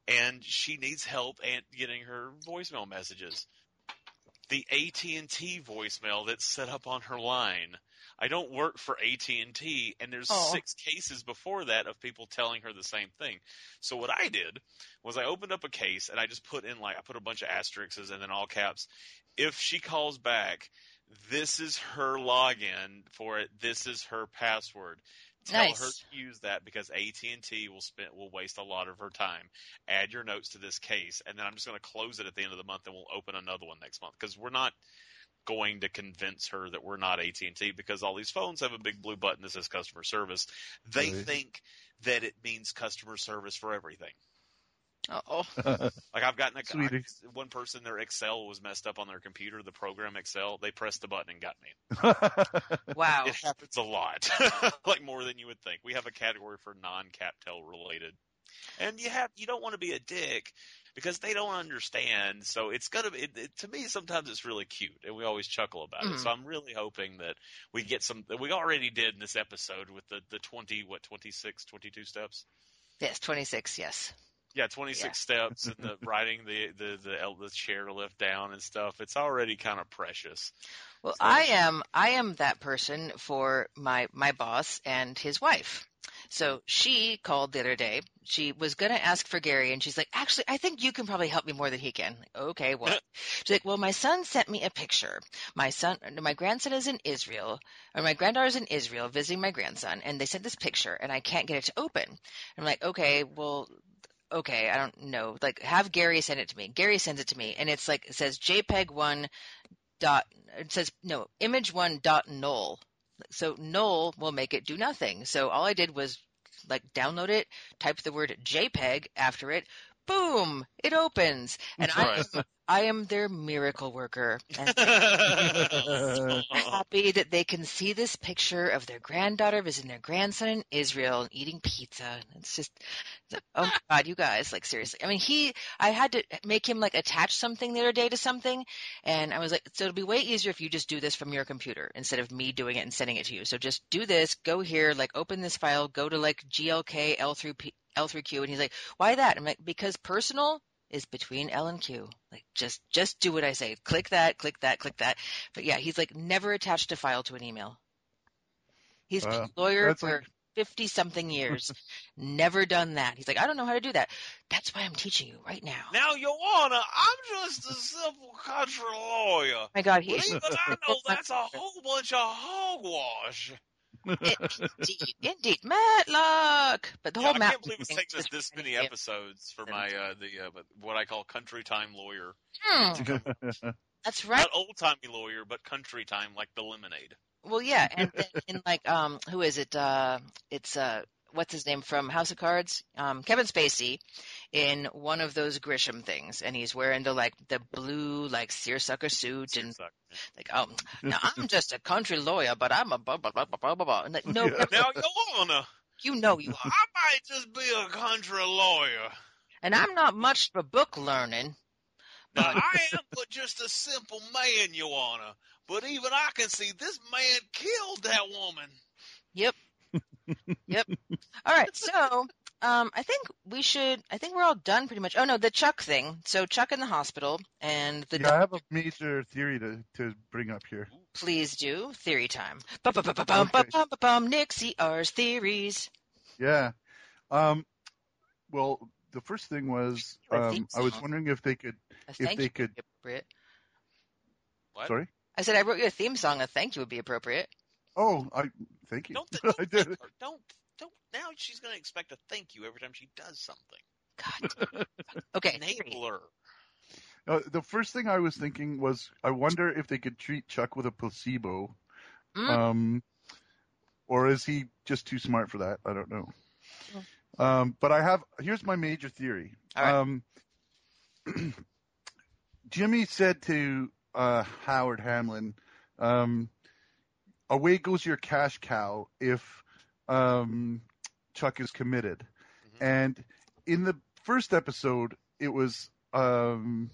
And she needs help and getting her voicemail messages. The AT&T voicemail that's set up on her line. I don't work for AT&T, and there's 6 cases before that of people telling her the same thing. So what I did was I opened up a case, and I just put in like I put a bunch of asterisks and then all caps. If she calls back, this is her login for it. This is her password. Tell her to use that because AT&T will waste a lot of her time. Add your notes to this case, and then I'm just going to close it at the end of the month, and we'll open another one next month because we're not going to convince her that we're not AT&T because all these phones have a big blue button that says customer service. They think that it means customer service for everything. Like I've gotten one person, their Excel was messed up on their computer, the program Excel. They pressed the button and got me. Wow. It happens a lot, like more than you would think. We have a category for non-CapTel related. And you don't want to be a dick because they don't understand. So it's going to be – to me, sometimes it's really cute, and we always chuckle about it. So I'm really hoping that we get some – we already did in this episode with the 22 steps? Yes, 26, yes. Yeah, 26 steps and the riding the chair lift down and stuff. It's already kind of precious. Well, so. I am that person for my boss and his wife. So she called the other day. She was going to ask for Gary, and she's like, actually, I think you can probably help me more than he can. Like, okay, what? She's like, well, my son sent me a picture. My grandson is in Israel, or my granddaughter is in Israel visiting my grandson, and they sent this picture, and I can't get it to open. And I'm like, okay, I don't know. Like, have Gary send it to me. Gary sends it to me, and it's like, it says JPEG1 dot, it says, no, image1 dot null. So null will make it do nothing. So all I did was like download it, type the word JPEG after it, boom, it opens. And I am their miracle worker. And I'm happy that they can see this picture of their granddaughter visiting their grandson in Israel and eating pizza. It's just, oh my God, you guys, like seriously. I mean, I had to make him like attach something the other day to something. And I was like, so it'll be way easier if you just do this from your computer instead of me doing it and sending it to you. So just do this, go here, like open this file, go to like GLK L through Q. And he's like, why that? I'm like, because personal is between L and Q. Like, just do what I say. Click that, click that, click that. But yeah, he's like never attached a file to an email. He's been a lawyer for 50-something years. Never done that. He's like, I don't know how to do that. That's why I'm teaching you right now. Now, Your Honor, I'm just a civil country lawyer. Oh my God, he is. But I know that's a whole bunch of hogwash. Indeed, Matlock. But the whole I can't believe it's taken us this many episodes for my what I call country time lawyer. That's right. Not old timey lawyer, but country time, like the lemonade. Well, yeah, and then in like who is it? It's what's his name from House of Cards? Kevin Spacey in one of those Grisham things, and he's wearing the blue seersucker suit and now I'm just a country lawyer, but I'm a blah blah blah blah blah blah. And no, yeah. Now you're on a, you know you are. I might just be a country lawyer, and I'm not much for book learning. Now, I am but just a simple man, Your Honor. But even I can see this man killed that woman. Yep. All right. So I think we're all done pretty much. Oh, no, the Chuck thing. So Chuck in the hospital and the I have a major theory to bring up here. Please do. Theory time. Nick CR's theories. Yeah. Well, the first thing was I was wondering if they could – appropriate. What? Sorry? I said I wrote you a theme song. A thank you would be appropriate. Oh, thank you. Don't now she's going to expect a thank you every time she does something. God. Okay. Enabler. The first thing I was thinking was I wonder if they could treat Chuck with a placebo. Or is he just too smart for that? I don't know. But here's my major theory. All right. Jimmy said to Howard Hamlin, away goes your cash cow if Chuck is committed. Mm-hmm. And in the first episode, it was, Howard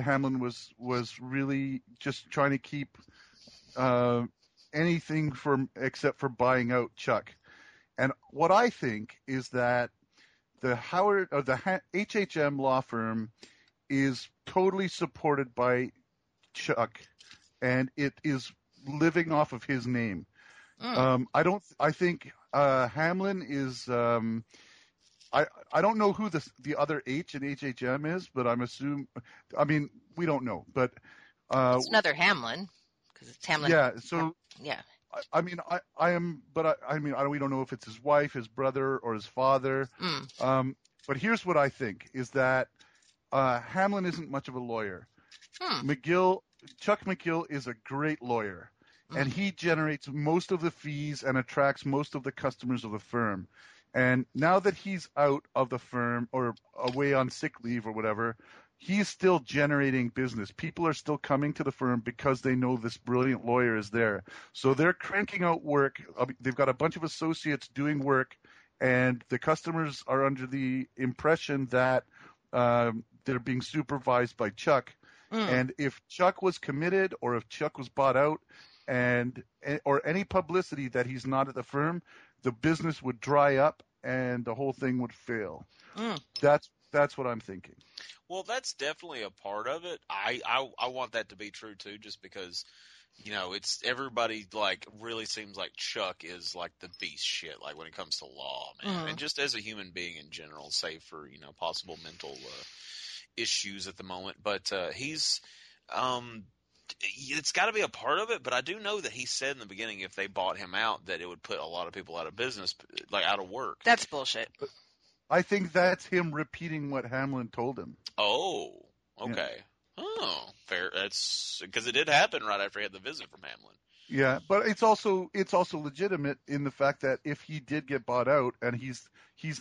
Hamlin was really just trying to keep anything except for buying out Chuck. And what I think is that the HHM law firm is totally supported by Chuck, and it is living off of his name. I think Hamlin is I don't know who the other H in HHM is, but we don't know, but it's another Hamlin, because it's Hamlin. Yeah, so yeah. We don't know if it's his wife, his brother, or his father. But here's what I think is that Hamlin isn't much of a lawyer. Chuck McGill is a great lawyer, and he generates most of the fees and attracts most of the customers of the firm. And now that he's out of the firm or away on sick leave or whatever, he's still generating business. People are still coming to the firm because they know this brilliant lawyer is there. So they're cranking out work. They've got a bunch of associates doing work, and the customers are under the impression that they're being supervised by Chuck. And if Chuck was committed, or if Chuck was bought out, or any publicity that he's not at the firm, the business would dry up and the whole thing would fail. That's what I'm thinking. Well, that's definitely a part of it. I want that to be true too, just because it's everybody really seems like Chuck is the beast shit when it comes to law, man, and just as a human being in general, save for possible mental issues at the moment, but he's it's got to be a part of it. But I do know that he said in the beginning if they bought him out that it would put a lot of people out of business, out of work. That's bullshit. I think that's him repeating what Hamlin told him. Oh, okay. Yeah. Oh, fair. That's because it did happen right after he had the visit from Hamlin. Yeah, but it's also legitimate in the fact that if he did get bought out and he's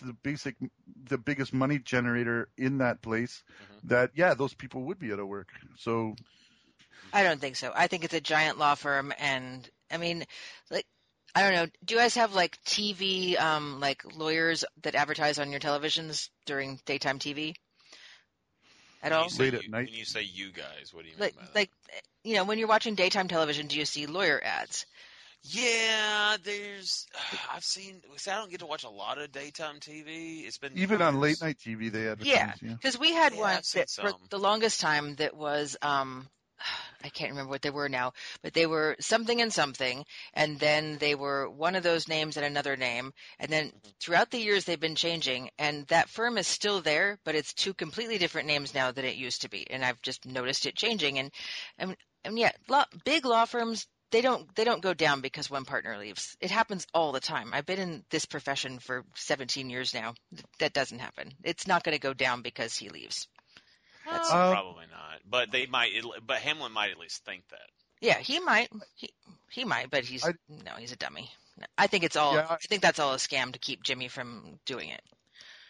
the biggest money generator in that place, that those people would be out of work. So I don't think so. I think it's a giant law firm, and I don't know. Do you guys have TV lawyers that advertise on your televisions during daytime TV? At all? Late at night. When you say you guys, what do you mean by that? When you're watching daytime television, do you see lawyer ads? Yeah, I've seen – I don't get to watch a lot of daytime TV. It's been – even on late-night TV they advertise. Yeah, because we had one that for the longest time that was I can't remember what they were now, but they were something and something, and then they were one of those names and another name, and then throughout the years they've been changing, and that firm is still there, but it's two completely different names now than it used to be, and I've just noticed it changing. And big law firms They don't go down because one partner leaves. It happens all the time. I've been in this profession for 17 years now. That doesn't happen. It's not going to go down because he leaves. That's probably not. But they might. But Hamlin might at least think that. Yeah, he might. He might. But he's a dummy. I think it's all. Yeah, I think that's all a scam to keep Jimmy from doing it,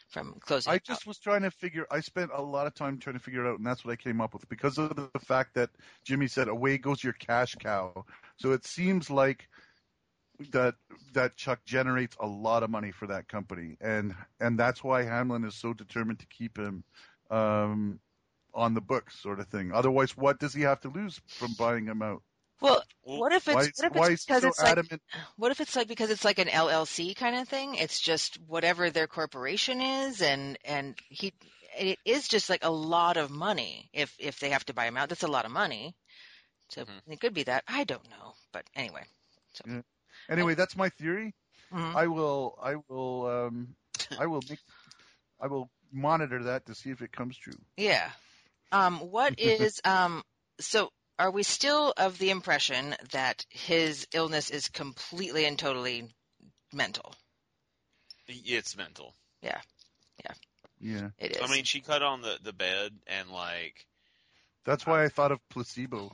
from closing. I spent a lot of time trying to figure it out, and that's what I came up with because of the fact that Jimmy said, "Away goes your cash cow." So it seems like that Chuck generates a lot of money for that company, and that's why Hamlin is so determined to keep him on the books, sort of thing. Otherwise, what does he have to lose from buying him out? Well, what if it's like because it's like an LLC kind of thing? It's just whatever their corporation is, it is just like a lot of money. If they have to buy him out, that's a lot of money. So It could be that. I don't know, but anyway. So. Yeah. Anyway, that's my theory. Mm-hmm. I will monitor that to see if it comes true. Yeah. What is so? Are we still of the impression that his illness is completely and totally mental? It's mental. Yeah. Yeah. Yeah. It is. I mean, she cut on the bed and like. That's why I thought of placebo.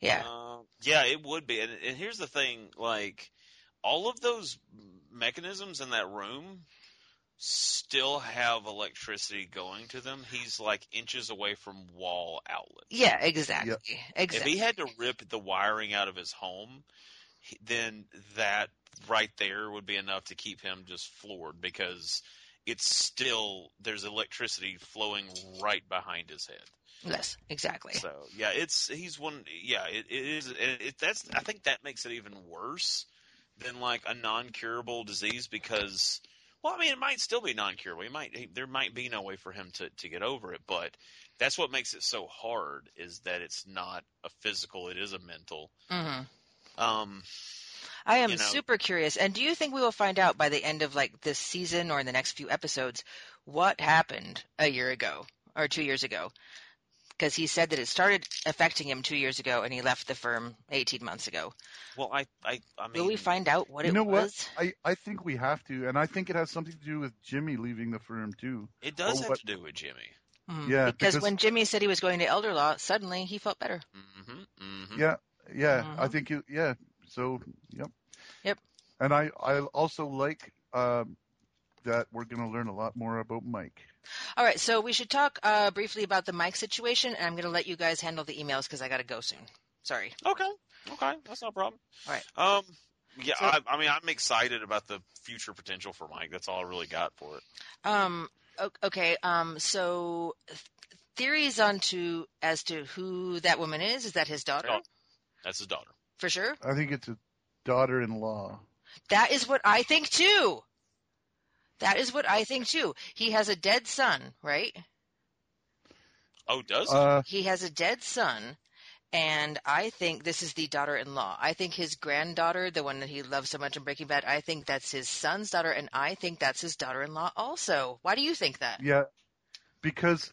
Yeah. Yeah, it would be. And here's the thing, like all of those mechanisms in that room still have electricity going to them. He's like inches away from wall outlets. Yeah, exactly. Yep. Exactly. If he had to rip the wiring out of his home, then that right there would be enough to keep him just floored because it's still there's electricity flowing right behind his head. Yes, exactly. So yeah, I think that makes it even worse than like a non-curable disease because. Well, I mean, it might still be non-curable. There might be no way for him to get over it, but that's what makes it so hard is that it's not a physical, it is a mental. Mm-hmm. I am super curious. And do you think we will find out by the end of like this season or in the next few episodes what happened a year ago or 2 years ago? Because he said that it started affecting him 2 years ago, and he left the firm 18 months ago. Well, I mean, will we find out what it was? I think we have to, and I think it has something to do with Jimmy leaving the firm too. It does have to do with Jimmy. Mm-hmm. Yeah, because when Jimmy said he was going to elder law, suddenly he felt better. Mm-hmm, mm-hmm. Yeah, yeah, mm-hmm. I think you. Yeah, so yep. Yep. And I also like. That we're going to learn a lot more about Mike. All right, so we should talk briefly about the Mike situation, and I'm going to let you guys handle the emails because I got to go soon. Sorry. Okay, that's no problem. All right. Yeah, so, I mean, I'm excited about the future potential for Mike. That's all I really got for it. Okay. So theories as to who that woman is. Is that his daughter? Oh, that's his daughter. For sure. I think it's a daughter-in-law. That is what I think too. That is what I think, too. He has a dead son, right? Oh, does he? He has a dead son, and I think this is the daughter-in-law. I think his granddaughter, the one that he loves so much in Breaking Bad, I think that's his son's daughter, and I think that's his daughter-in-law also. Why do you think that? Yeah, because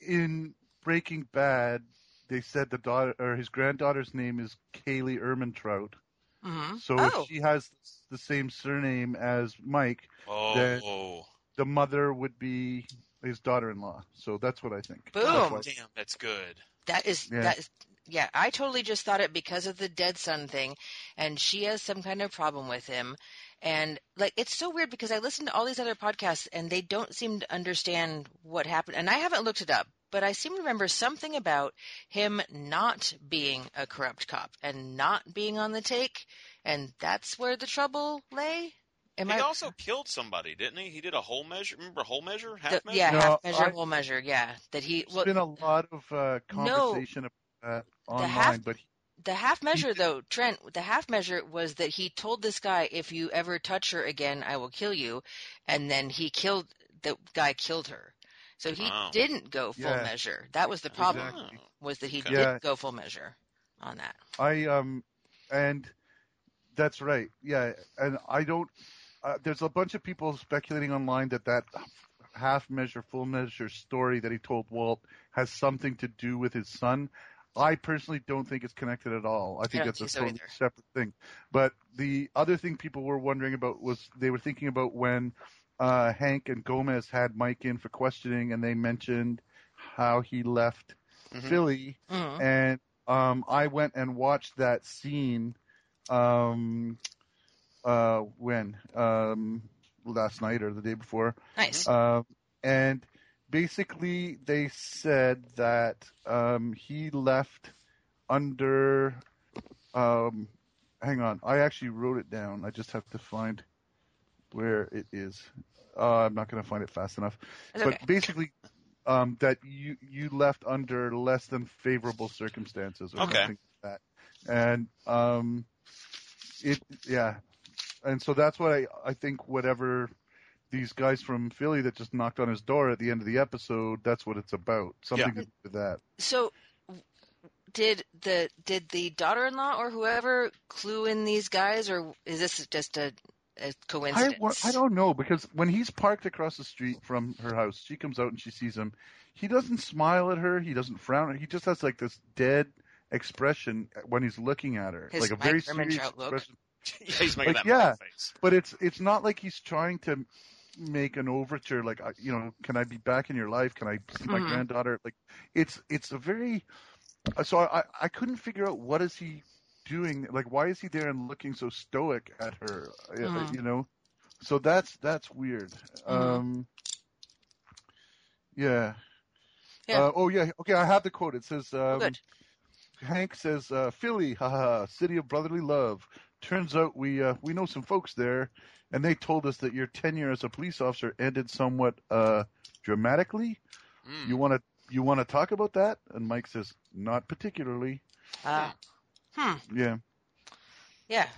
in Breaking Bad, they said the daughter or his granddaughter's name is Kaylee Ermintrout. Mm-hmm. So if she has the same surname as Mike, then the mother would be his daughter-in-law. So that's what I think. Boom! Damn, that's good. That is, I totally just thought it because of the dead son thing, and she has some kind of problem with him. And like, it's so weird because I listen to all these other podcasts, and they don't seem to understand what happened. And I haven't looked it up. But I seem to remember something about him not being a corrupt cop and not being on the take, and that's where the trouble lay. He also killed somebody, didn't he? He did a whole measure. Remember whole measure, half measure? Yeah, half measure, whole measure, yeah. There's been a lot of conversation about that online, but the half measure, though, Trent, the half measure was that he told this guy, if you ever touch her again, I will kill you, and then the guy killed her. So he didn't go full measure. That was the problem, was that he didn't go full measure on that. And that's right. Yeah, and I don't there's a bunch of people speculating online that half measure, full measure story that he told Walt has something to do with his son. I personally don't think it's connected at all. I think that's a totally separate thing. But the other thing people were wondering about was they were thinking about when Hank and Gomez had Mike in for questioning, and they mentioned how he left Philly. Mm-hmm. And I went and watched that scene last night or the day before. Nice. And basically, they said that he left under hang on. I actually wrote it down. I just have to find where it is. I'm not going to find it fast enough. That's but okay. Basically, that you left under less than favorable circumstances or something like that. And And so that's what I think whatever – these guys from Philly that just knocked on his door at the end of the episode, that's what it's about. Something to do with that. So did the daughter-in-law or whoever clue in these guys, or is this just a coincidence? I don't know, because when he's parked across the street from her house, she comes out and she sees him. He doesn't smile at her. He doesn't frown. He just has like this dead expression when he's looking at her. Like a very serious expression. Yeah, he's making that bad face. But it's not like he's trying to make an overture, like, you know, can I be back in your life? Can I see my granddaughter? Like, it's a very. So I couldn't figure out what is he doing. Like, why is he there and looking so stoic at her? You know, so that's weird. Okay, I have the quote. It says, good. Hank says, "Philly, haha, city of brotherly love. Turns out we know some folks there, and they told us that your tenure as a police officer ended somewhat dramatically. You want to talk about that?" And Mike says, "Not particularly." Yeah.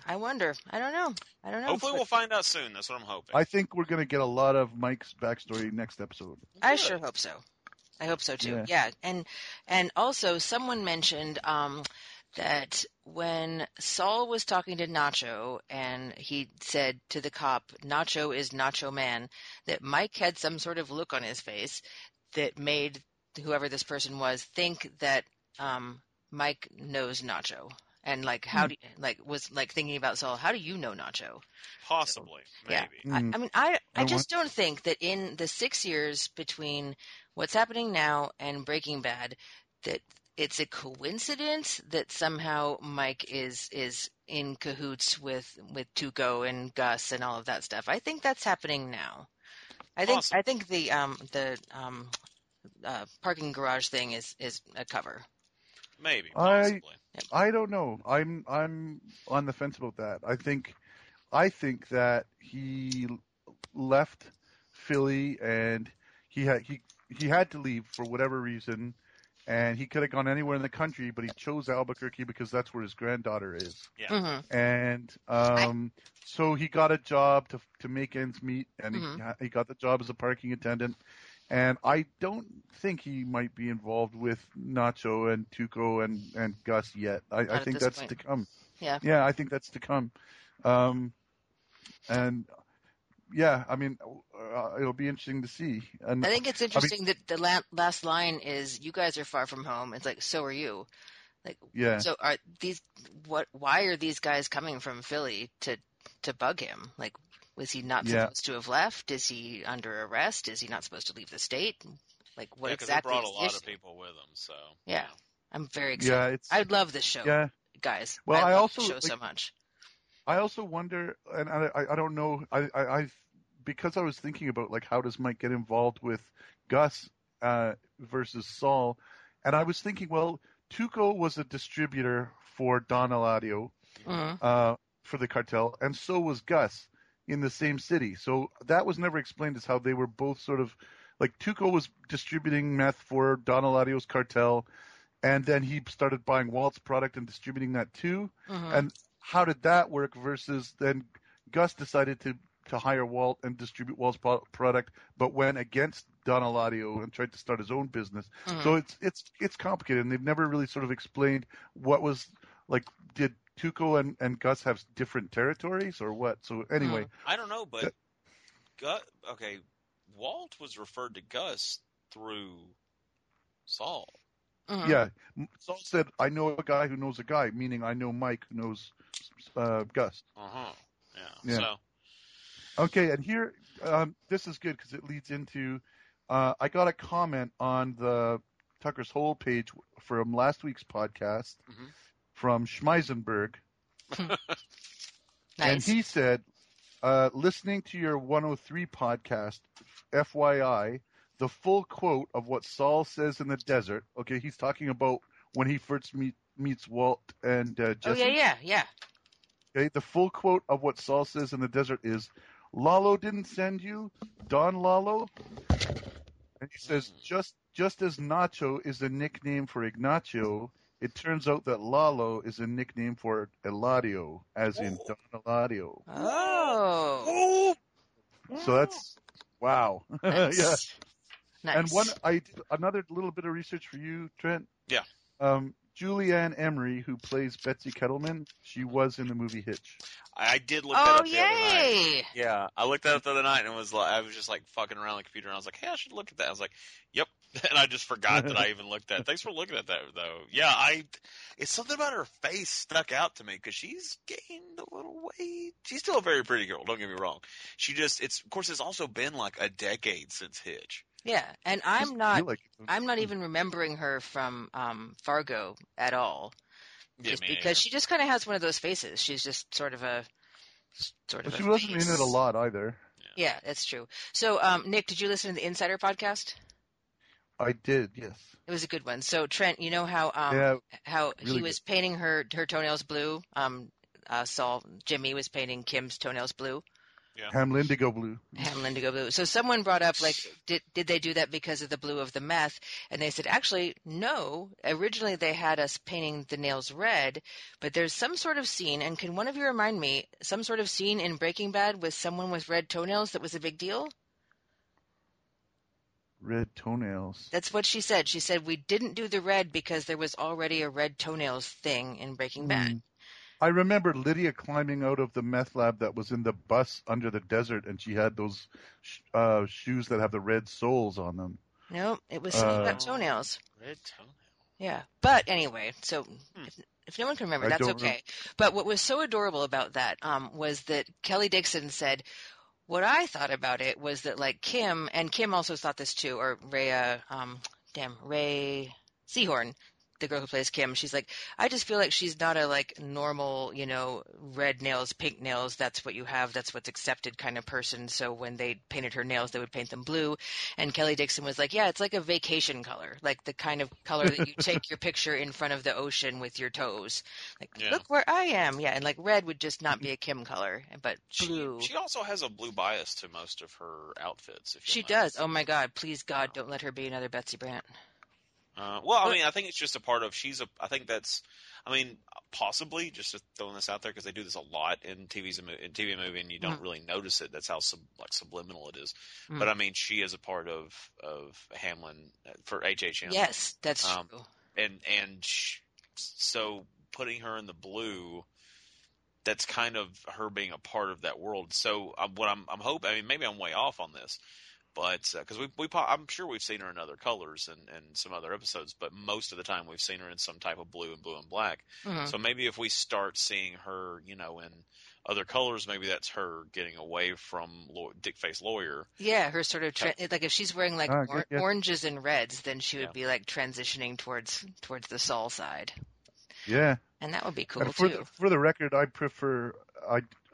I wonder. I don't know. Hopefully, we'll find out soon. That's what I'm hoping. I think we're going to get a lot of Mike's backstory next episode. I sure hope so. I hope so too. Yeah. And also someone mentioned that when Saul was talking to Nacho and he said to the cop, "Nacho is Nacho Man," that Mike had some sort of look on his face that made whoever this person was think that Mike knows Nacho. And like, how do you, like, was like thinking about Saul? How do you know Nacho? Possibly, so, maybe. Yeah. I mean, I just don't think that in the 6 years between what's happening now and Breaking Bad that it's a coincidence that somehow Mike is in cahoots with Tuco and Gus and all of that stuff. I think that's happening now. I think the parking garage thing is a cover. Maybe. Possibly. I don't know. I'm on the fence about that. I think that he left Philly and he had to leave for whatever reason. And he could have gone anywhere in the country, but he chose Albuquerque because that's where his granddaughter is. Yeah. Mm-hmm. And so he got a job to make ends meet, and he got the job as a parking attendant. And I don't think he might be involved with Nacho and Tuco and Gus yet. I think that's point. To come. Yeah, I think that's to come. And yeah, I mean, it'll be interesting to see. And I think it's interesting that the last line is, "You guys are far from home." It's like, so are you. Like, yeah. So are these? What? Why are these guys coming from Philly to bug him? Like, was he not supposed to have left? Is he under arrest? Is he not supposed to leave the state? Like, what exactly? Because they brought a lot of people with him. So yeah, I'm very excited. Yeah, I love this show, guys. Well, I love this show so much. I also wonder, and I don't know. Because I was thinking about, like, how does Mike get involved with Gus versus Saul? And I was thinking, well, Tuco was a distributor for Don Eladio for the cartel, and so was Gus in the same city. So that was never explained as how they were both sort of – like, Tuco was distributing meth for Don Eladio's cartel, and then he started buying Walt's product and distributing that too. And how did that work versus then Gus decided to hire Walt and distribute Walt's product, but went against Don Eladio and tried to start his own business. So it's complicated, and they've never really sort of explained what was like. Did Tuco and Gus have different territories or what? So anyway, I don't know, but Walt was referred to Gus through Saul. Mm-hmm. Yeah. Saul said, I know a guy who knows a guy, meaning I know Mike who knows Gus. Uh-huh. Yeah. So. Okay, and here, this is good because it leads into, I got a comment on the Tucker's Hole page from last week's podcast from Schmeisenberg. Nice. And he said, listening to your 103 podcast, FYI, the full quote of what Saul says in the desert. Okay, he's talking about when he first meets Walt and Jesse. Oh, yeah. Okay, the full quote of what Saul says in the desert is, Lalo didn't send you, Don Lalo. And he says, just as Nacho is a nickname for Ignacio, it turns out that Lalo is a nickname for Eladio, as in Don Eladio. Oh. So that's... Wow. Nice. Yeah. Nice. And another little bit of research for you, Trent. Yeah. Julianne Emery, who plays Betsy Kettleman, she was in the movie Hitch. I did look that up the other night. Yeah. I looked that up the other night and was like, I was just like fucking around the computer and I was like, hey, I should look at that. I was like, yep. And I just forgot that I even looked at it. Thanks for looking at that though. Yeah, it's something about her face stuck out to me because she's gained a little weight. She's still a very pretty girl, don't get me wrong. She just of course it's also been like a decade since Hitch. Yeah, and I'm not even remembering her from Fargo at all. Just because she just kind of has one of those faces. She's just sort of a she wasn't in it a lot either. Yeah, that's true. So, Nick, did you listen to the Insider podcast? I did, yes. It was a good one. So, Trent, you know how he was painting her toenails blue. Jimmy was painting Kim's toenails blue. Yeah. Ham Lindigo blue. So someone brought up, like, did they do that because of the blue of the meth? And they said, actually, no. Originally, they had us painting the nails red, but there's some sort of scene, and can one of you remind me, some sort of scene in Breaking Bad with someone with red toenails that was a big deal? Red toenails. That's what she said. She said, we didn't do the red because there was already a red toenails thing in Breaking Bad. I remember Lydia climbing out of the meth lab that was in the bus under the desert, and she had those shoes that have the red soles on them. No, it was about toenails. Red toenails. Yeah, but anyway, so if no one can remember, that's okay. But what was so adorable about that was that Kelly Dixon said, what I thought about it was that, like, Kim also thought this too, or Ray Seahorn, the girl who plays Kim, she's like, I just feel like she's not a, like, normal, you know, red nails, pink nails, that's what you have, that's what's accepted kind of person. So when they painted her nails, they would paint them blue. And Kelly Dixon was like, yeah, it's like a vacation color, like the kind of color that you take your picture in front of the ocean with your toes. Like, look where I am. Yeah, and, like, red would just not be a Kim color, but blue. She also has a blue bias to most of her outfits. If she does. Oh, my God. Please, God, don't let her be another Betsy Brandt. Well, I mean, I think it's just a part of possibly just throwing this out there because they do this a lot in TV and movie, and you don't really notice it. That's how subliminal it is. Mm. But I mean, she is a part of Hamlin for HHM. Yes, that's true. So putting her in the blue, that's kind of her being a part of that world. So what I'm hoping, I mean, maybe I'm way off on this. But because I'm sure we've seen her in other colors and some other episodes, but most of the time we've seen her in some type of blue and black. Mm-hmm. So maybe if we start seeing her, you know, in other colors, maybe that's her getting away from Dick-Face Lawyer. Yeah, her sort of like if she's wearing like oranges and reds, then she would be like transitioning towards the Saul side. Yeah, and that would be cool too. For the record, I prefer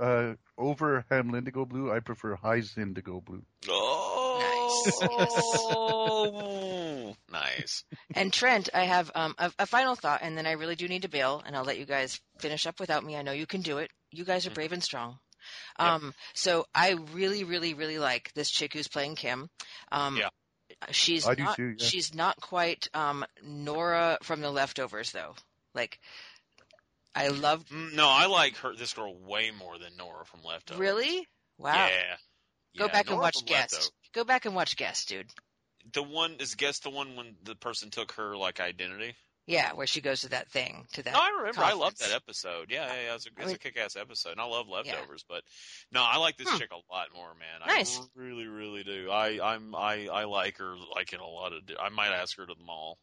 over Ham Lindigo Blue. I prefer High's Indigo Blue. Oh. Nice. Nice. And Trent, I have a final thought, and then I really do need to bail, and I'll let you guys finish up without me. I know you can do it. You guys are brave and strong. So I really, really, really like this chick who's playing Kim. She's not quite Nora from The Leftovers, though. Like, I love. No, I like this girl way more than Nora from Leftovers. Really? Wow. Yeah. Go back and watch Guest, dude. The one when the person took her, like, identity? Yeah, where she goes to that thing. No, I remember. Conference. I loved that episode. Yeah. It was a kick-ass episode. And I love Leftovers, but no, I like this chick a lot more, man. Nice. I really, really do. I like her, like, in a lot of – I might ask her to the mall.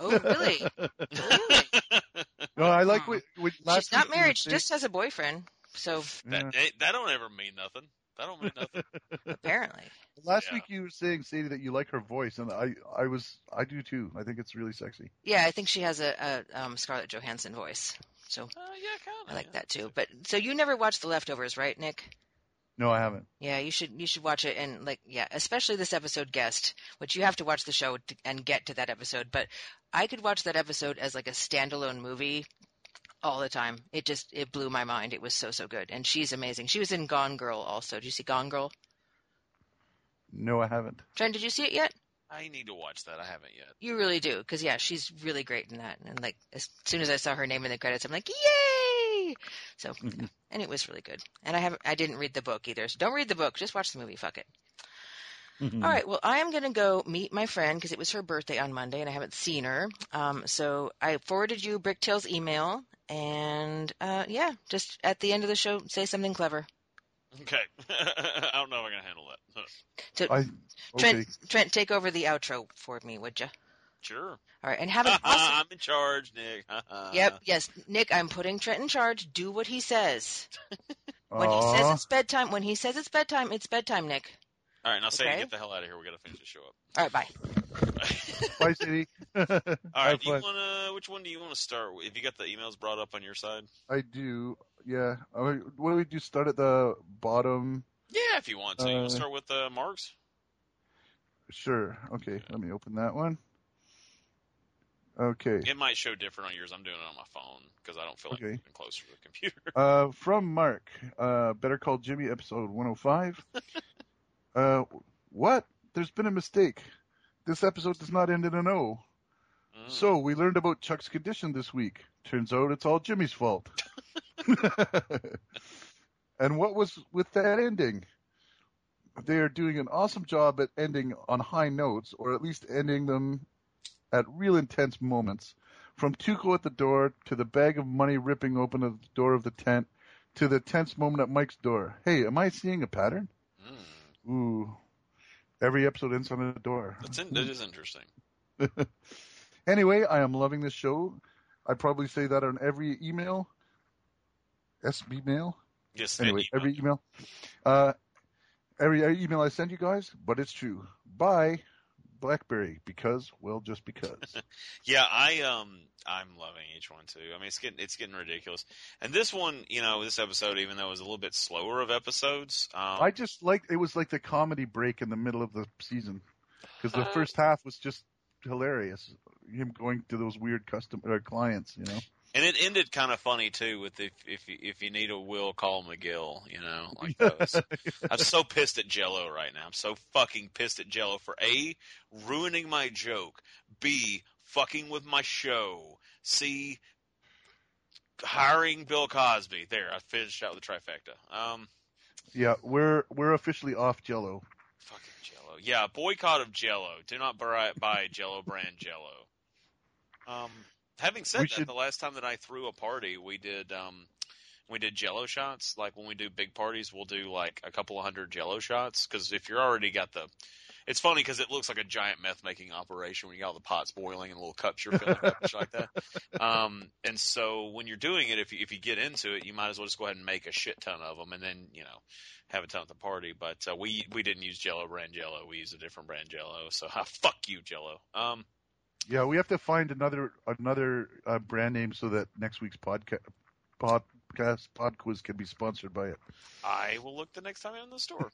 Oh, really? No, I like what last she's not married. She just has a boyfriend. So that don't ever mean nothing. That don't mean nothing. Apparently. Last week you were saying, Sadie, that you like her voice, and I do too. I think it's really sexy. Yeah, I think she has a Scarlett Johansson voice. So kinda, I like that too. But so you never watched The Leftovers, right, Nick? No, I haven't. Yeah, you should watch it, and especially this episode, Guest, which you have to watch the show and get to that episode. But I could watch that episode as like a standalone movie all the time. It blew my mind. It was so good, and she's amazing. She was in Gone Girl also. Did you see Gone Girl? No, I haven't. Trent, did you see it yet? I need to watch that. I haven't yet. You really do, because she's really great in that. And as soon as I saw her name in the credits, I'm like, yay! So, and it was really good. And I didn't read the book either. So don't read the book. Just watch the movie. Fuck it. Mm-hmm. All right. Well, I am going to go meet my friend because it was her birthday on Monday and I haven't seen her. So I forwarded you Bricktail's email and, just at the end of the show, say something clever. Okay. I don't know if I'm going to handle that. So Trent, take over the outro for me, would you? Sure. All right, and have an awesome... I'm in charge, Nick. Yep, yes, Nick, I'm putting Trent in charge. Do what he says. When he says it's bedtime, Nick. All right, now say get the hell out of here. We got to finish the show up. All right, bye. Bye, Sadie. All right, which one do you want to start with? Have you got the emails brought up on your side? I do. Yeah. What do we do? Start at the bottom. Yeah, if you want to. You want to start with Mark's? Sure. Okay. Let me open that one. Okay. It might show different on yours. I'm doing it on my phone because I don't feel like I'm getting closer to the computer. From Mark, Better Call Jimmy, episode 105. What? There's been a mistake. This episode does not end in an O. Mm. So we learned about Chuck's condition this week. Turns out it's all Jimmy's fault. And what was with that ending? They are doing an awesome job at ending on high notes, or at least ending them at real intense moments, from Tuco at the door to the bag of money ripping open at the door of the tent to the tense moment at Mike's door. Hey, am I seeing a pattern? Mm. Ooh. Every episode ends on a door. That is interesting. Anyway, I am loving this show. I probably say that on every email. SB mail? Yes, anyway, every email. Every email I send you guys, but it's true. Bye. Blackberry, just because. Yeah, I'm loving each one too. I mean, it's getting ridiculous. And this one, this episode, even though it was a little bit slower of episodes, I just liked it was like the comedy break in the middle of the season, because the first half was just hilarious. Him going to those weird clients, And it ended kind of funny too, with if you need a will, call McGill, like those. I'm so pissed at Jell-O right now. I'm so fucking pissed at Jell-O for A, ruining my joke, B, fucking with my show, C, hiring Bill Cosby. There, I finished out with the trifecta. Yeah, we're officially off Jell-O. Fucking Jell-O. Yeah, boycott of Jell-O. Do not buy Jell-O brand Jell-O. Having said the last time that I threw a party, we did Jell-O shots. Like when we do big parties, we'll do like a couple of hundred Jell-O shots. Because if you're already got it's funny because it looks like a giant meth making operation when you got all the pots boiling and little cups you're filling up and shit like that. And so when you're doing it, if you get into it, you might as well just go ahead and make a shit ton of them, and then have a ton at the party. But we didn't use Jell-O brand Jell-O. We used a different brand Jell-O. So fuck you, Jell-O. Yeah, we have to find another brand name so that next week's pod quiz can be sponsored by it. I will look the next time I'm in the store.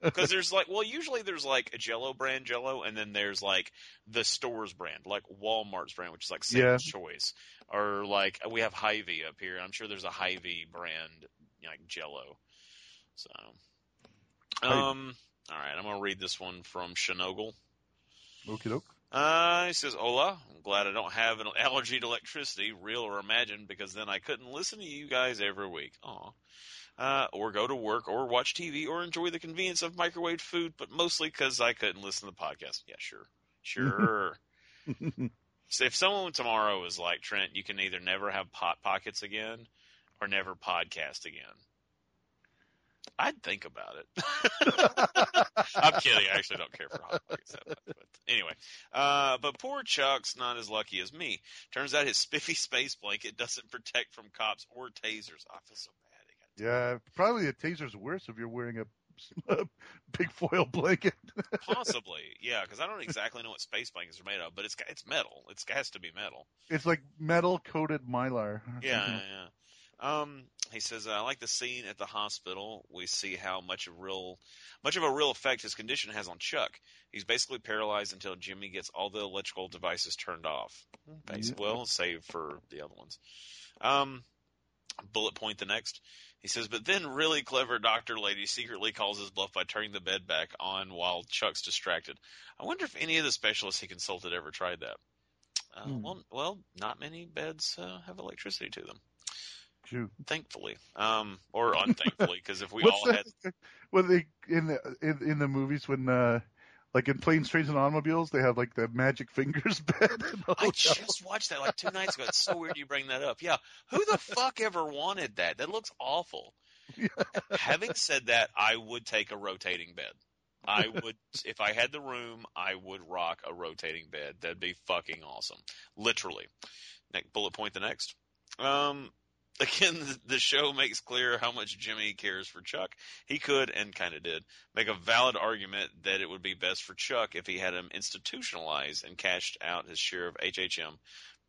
Because there's usually there's like a Jell-O brand Jell-O, and then there's like the store's brand, like Walmart's brand, which is like Sam's Choice. Or like we have Hy-Vee up here. I'm sure there's a Hy-Vee brand like Jell-O. So, all right, I'm going to read this one from Shinogle. Okie doke. He says, "Hola, I'm glad I don't have an allergy to electricity, real or imagined, because then I couldn't listen to you guys every week. Aw. Or go to work, or watch TV, or enjoy the convenience of microwave food, but mostly because I couldn't listen to the podcast." Yeah, sure. So if someone tomorrow is like, "Trent, you can either never have Hot Pockets again, or never podcast again," I'd think about it. I'm kidding. I actually don't care for Hot Pockets that much. But anyway, anyway. But poor Chuck's not as lucky as me. Turns out his spiffy space blanket doesn't protect from cops or tasers. I feel so bad. Yeah, probably a taser's worse if you're wearing a big foil blanket. Possibly, yeah, because I don't exactly know what space blankets are made of, but it's metal. It has to be metal. It's like metal-coated mylar. Yeah. He says, I like the scene at the hospital. We see how much of a real effect his condition has on Chuck. He's basically paralyzed until Jimmy gets all the electrical devices turned off. Basically, well, save for the other ones. Bullet point the next. He says, but then really clever doctor lady secretly calls his bluff by turning the bed back on while Chuck's distracted. I wonder if any of the specialists he consulted ever tried that. Well, not many beds have electricity to them. True. Thankfully, or unthankfully, because if we all had... Well, they, in the movies when... Like in Planes, Trains, and Automobiles, they have like the magic fingers bed. I just watched that like 2 nights ago. It's so weird you bring that up. Yeah. Who the fuck ever wanted that? That looks awful. Yeah. Having said that, I would take a rotating bed. I would, if I had the room, I would rock a rotating bed. That'd be fucking awesome. Literally. Next, bullet point the next. Again, the show makes clear how much Jimmy cares for Chuck. He could, and kind of did, make a valid argument that it would be best for Chuck if he had him institutionalized and cashed out his share of HHM,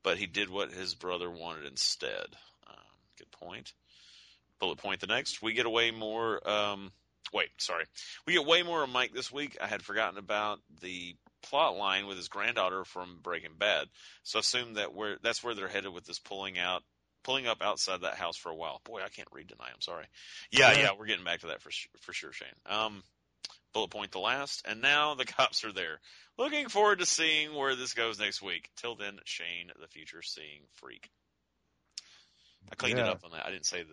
but he did what his brother wanted instead. Good point. Bullet point the next. We get way more of Mike this week. I had forgotten about the plot line with his granddaughter from Breaking Bad, so I assume that's where they're headed with this pulling up outside that house for a while. Boy, I can't read tonight. I'm sorry. Yeah, we're getting back to that for sure, Shane. Bullet point the last. And now the cops are there. Looking forward to seeing where this goes next week. Till then, Shane, the future seeing freak. I cleaned it up on that. I didn't say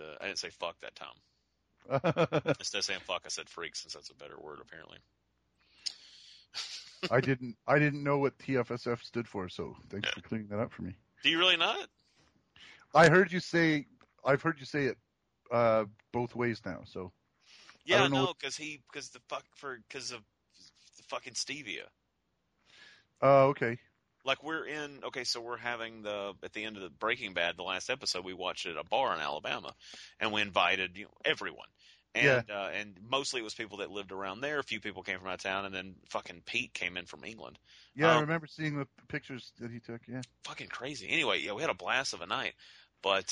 fuck that time. Instead of saying fuck, I said freak, since that's a better word apparently. I didn't know what TFSF stood for, so thanks for cleaning that up for me. Do you really not? I've heard you say it both ways now. So yeah, because of the fucking stevia. Oh, okay. Like so we're having at the end of the Breaking Bad, the last episode we watched at a bar in Alabama, and we invited everyone. And mostly it was people that lived around there. A few people came from out of town, and then fucking Pete came in from England. Yeah, I remember seeing the pictures that he took, yeah. Fucking crazy. Anyway, yeah, we had a blast of a night. But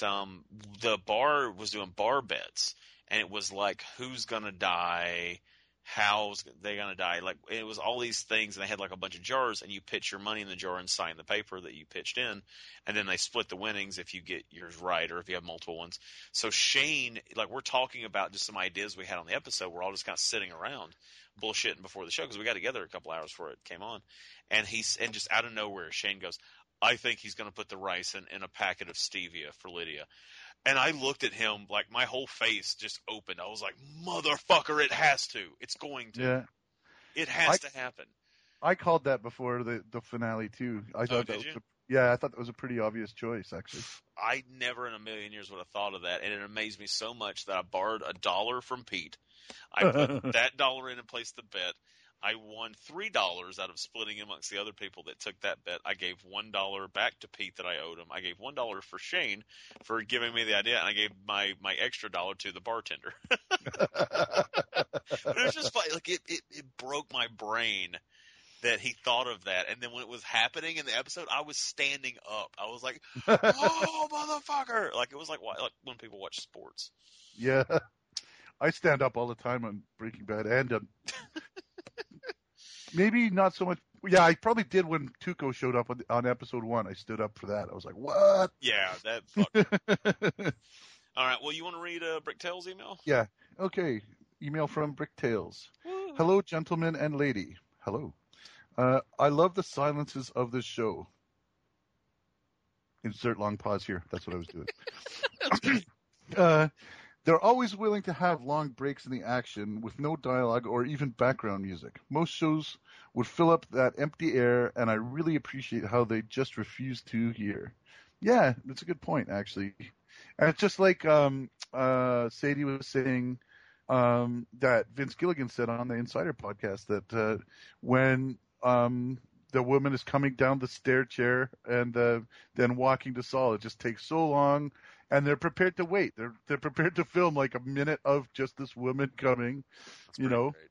the bar was doing bar bets, and it was like, who's going to die, how's they going to die. Like, it was all these things, and they had like a bunch of jars, and you pitch your money in the jar and sign the paper that you pitched in, and then they split the winnings if you get yours right or if you have multiple ones. So Shane, like, we're talking about just some ideas we had on the episode. We're all just kind of sitting around bullshitting before the show because we got together a couple hours before it came on, and just out of nowhere Shane goes, I think he's going to put the rice in a packet of stevia for Lydia. And I looked at him, like, my whole face just opened. I was like, motherfucker, it has to. It's going to. Yeah. It has to happen. I called that before the finale, too. I thought that was a pretty obvious choice, actually. I never in a million years would have thought of that, and it amazed me so much that I borrowed $1 from Pete. I put that dollar in and placed the bet. I won $3 out of splitting amongst the other people that took that bet. I gave $1 back to Pete that I owed him. I gave $1 for Shane for giving me the idea, and I gave my extra dollar to the bartender. But it was just like it broke my brain that he thought of that. And then when it was happening in the episode, I was standing up. I was like, "Oh, motherfucker!" Like it was like when people watch sports. Yeah, I stand up all the time on Breaking Bad and. Maybe not so much. Yeah, I probably did when Tuco showed up on episode 1. I stood up for that. I was like, what? Yeah, that fucker. All right, well, you want to read Bricktail's email? Yeah. Okay. Email from Bricktails. Hello, gentlemen and lady. Hello. I love the silences of this show. Insert long pause here. That's what I was doing. They're always willing to have long breaks in the action with no dialogue or even background music. Most shows would fill up that empty air, and I really appreciate how they just refuse to hear. Yeah, that's a good point, actually. And it's just like Sadie was saying that Vince Gilligan said on the Insider podcast that when the woman is coming down the stair chair and then walking to Saul. It just takes so long, and they're prepared to wait. They're prepared to film like a minute of just this woman coming. That's you know, great.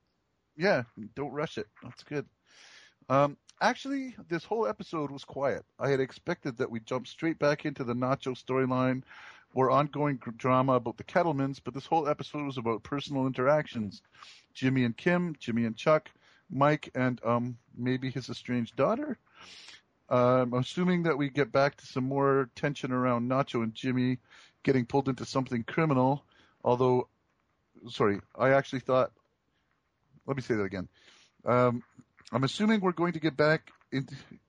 Yeah, don't rush it. That's good. Actually, this whole episode was quiet. I had expected that we'd jump straight back into the Nacho storyline or ongoing drama about the Kettlemans, but this whole episode was about personal interactions. Jimmy and Kim, Jimmy and Chuck, Mike, and maybe his estranged daughter. I'm assuming that we get back to some more tension around Nacho and Jimmy getting pulled into something criminal, although, sorry, I actually thought, let me say that again. I'm assuming we're going to get back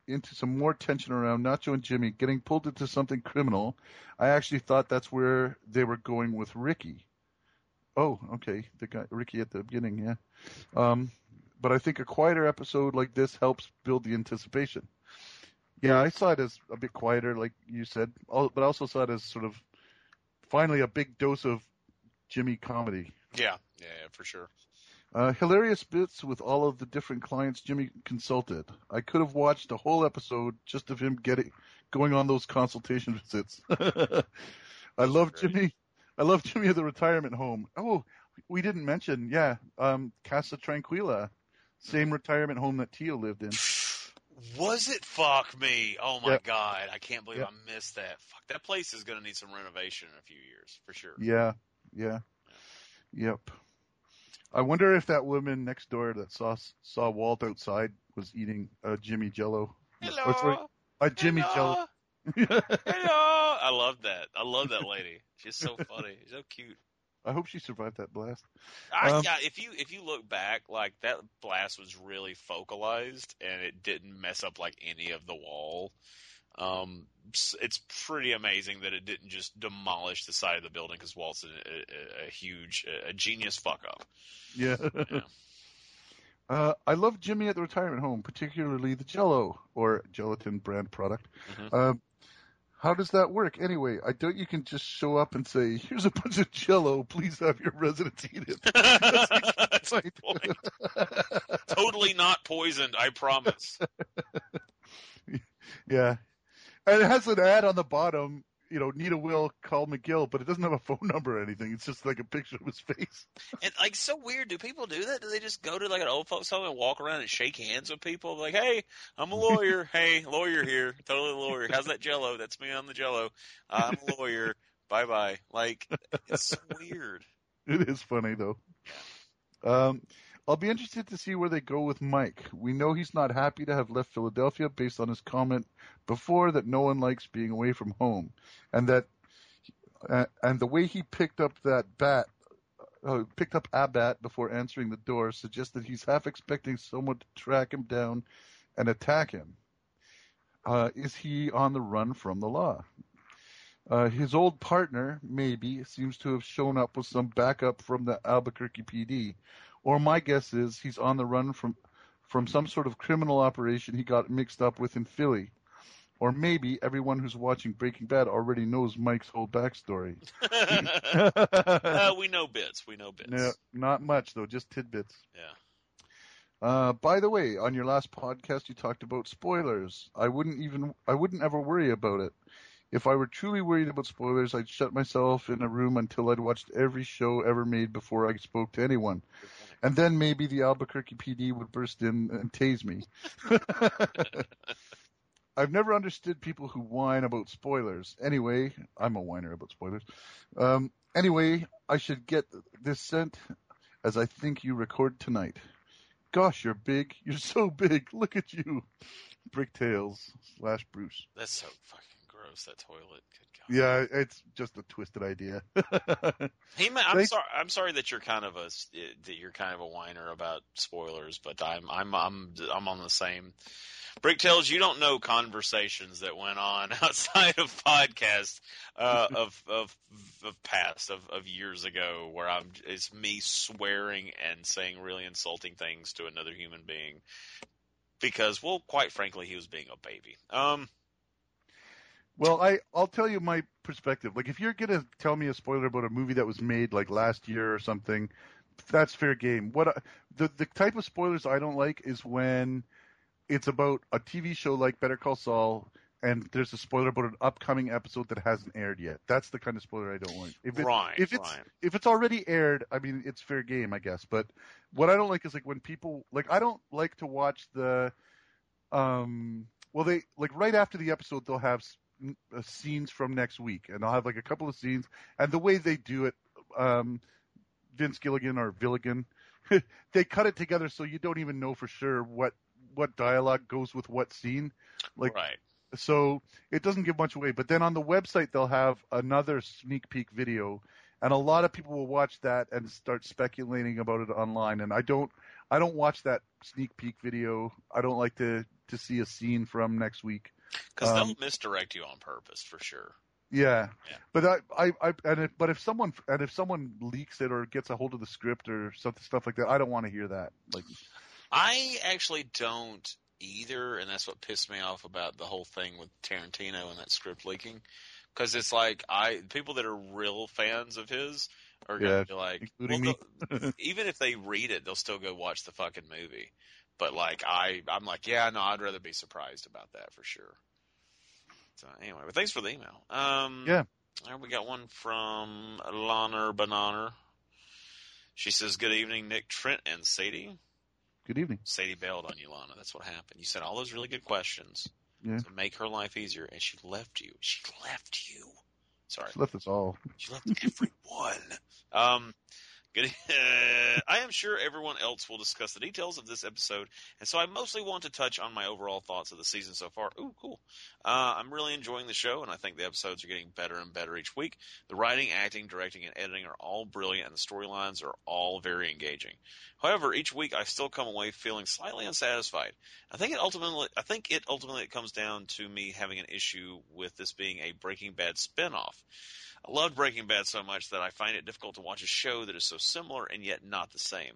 into some more tension around Nacho and Jimmy getting pulled into something criminal. I actually thought that's where they were going with Ricky. Oh, okay. The guy, Ricky at the beginning, yeah. But I think a quieter episode like this helps build the anticipation. Yeah, I saw it as a bit quieter, like you said, but I also saw it as sort of finally a big dose of Jimmy comedy. Yeah, for sure. Hilarious bits with all of the different clients Jimmy consulted. I could have watched a whole episode just of him going on those consultation visits. I love Jimmy at the retirement home. Oh, we didn't mention, Casa Tranquila, same retirement home that Tio lived in. Was it? Fuck me. Oh my God. I can't believe I missed that. Fuck, that place is going to need some renovation in a few years, for sure. Yeah. I wonder if that woman next door that saw Walt outside was eating a Jimmy Jell-O. Hello. A Jimmy Jell-O. Hello. I love that. I love that lady. She's so funny. She's so cute. I hope she survived that blast. If you look back, like that blast was really focalized and it didn't mess up like any of the wall. It's pretty amazing that it didn't just demolish the side of the building because Walt's a huge genius fuck up. Yeah. I love Jimmy at the retirement home, particularly the Jell-O or gelatin brand product. Mm-hmm. How does that work anyway? I doubt you can just show up and say, "Here's a bunch of Jell-O. Please have your residents eat it." That's my point. Totally not poisoned, I promise. Yeah. And it has an ad on the bottom, you know, need a will, call McGill, but it doesn't have a phone number or anything. It's just like a picture of his face. And like, so weird. Do people do that? Do they just go to like an old folks home and walk around and shake hands with people? Like, hey, I'm a lawyer. Hey, lawyer here. Totally lawyer. How's that Jell-O? That's me on the Jell-O. I'm a lawyer. Bye-bye. Like, it's so weird. It is funny, though. I'll be interested to see where they go with Mike. We know he's not happy to have left Philadelphia based on his comment before that no one likes being away from home. And that, and the way he picked up a bat before answering the door suggests that he's half expecting someone to track him down and attack him. Is he on the run from the law? His old partner, maybe, seems to have shown up with some backup from the Albuquerque PD. Or my guess is he's on the run from some sort of criminal operation he got mixed up with in Philly. Or maybe everyone who's watching Breaking Bad already knows Mike's whole backstory. We know bits. No, not much, though. Just tidbits. Yeah. By the way, on your last podcast, you talked about spoilers. I wouldn't ever worry about it. If I were truly worried about spoilers, I'd shut myself in a room until I'd watched every show ever made before I spoke to anyone. And then maybe the Albuquerque PD would burst in and tase me. I've never understood people who whine about spoilers. Anyway, I'm a whiner about spoilers. Anyway, I should get this sent as I think you record tonight. Gosh, you're big. You're so big. Look at you. Bricktails/Bruce. That's so fucking gross, that toilet. Good God. Yeah, it's just a twisted idea. I'm sorry that you're kind of a whiner about spoilers, but I'm on the same. Bricktails, you don't know conversations that went on outside of podcasts of years ago where it's me swearing and saying really insulting things to another human being because, well, quite frankly, he was being a baby. Well, I'll tell you my perspective. Like, if you're going to tell me a spoiler about a movie that was made, like, last year or something, that's fair game. The type of spoilers I don't like is when It's about a TV show like Better Call Saul, and there's a spoiler about an upcoming episode that hasn't aired yet. That's the kind of spoiler I don't like. If it's already aired, I mean, it's fair game, I guess. But what I don't like is, like, when people, like, I don't like to watch the, well, they, like, right after the episode, they'll have scenes from next week, and I'll have, like, a couple of scenes, and the way they do it, Vince Gilligan or Villigan, they cut it together so you don't even know for sure what dialogue goes with what scene. Like, right. So it doesn't give much away. But then on the website, they'll have another sneak peek video, and a lot of people will watch that and start speculating about it online. And I don't watch that sneak peek video. I don't like to see a scene from next week. Because they'll misdirect you on purpose, for sure. Yeah. But if someone leaks it or gets a hold of the script or stuff like that, I don't want to hear that. Like, I actually don't either, and that's what pissed me off about the whole thing with Tarantino and that script leaking. Because it's like people that are real fans of his are going to be like, including me. Even if they read it, they'll still go watch the fucking movie. But like I'm like, yeah, no, I'd rather be surprised about that for sure. So anyway, but thanks for the email. We got one from Loner Bananer. She says, "Good evening, Nick, Trent, and Sadie." Good evening. Sadie bailed on you, Lana. That's what happened. You said all those really good questions to make her life easier, and she left you. She left you. Sorry. She left us all. She left everyone. Good. I am sure everyone else will discuss the details of this episode, and so I mostly want to touch on my overall thoughts of the season so far. Ooh, cool. I'm really enjoying the show, and I think the episodes are getting better and better each week. The writing, acting, directing, and editing are all brilliant, and the storylines are all very engaging. However, each week I still come away feeling slightly unsatisfied. I think it ultimately comes down to me having an issue with this being a Breaking Bad spinoff. I loved Breaking Bad so much that I find it difficult to watch a show that is so similar and yet not the same.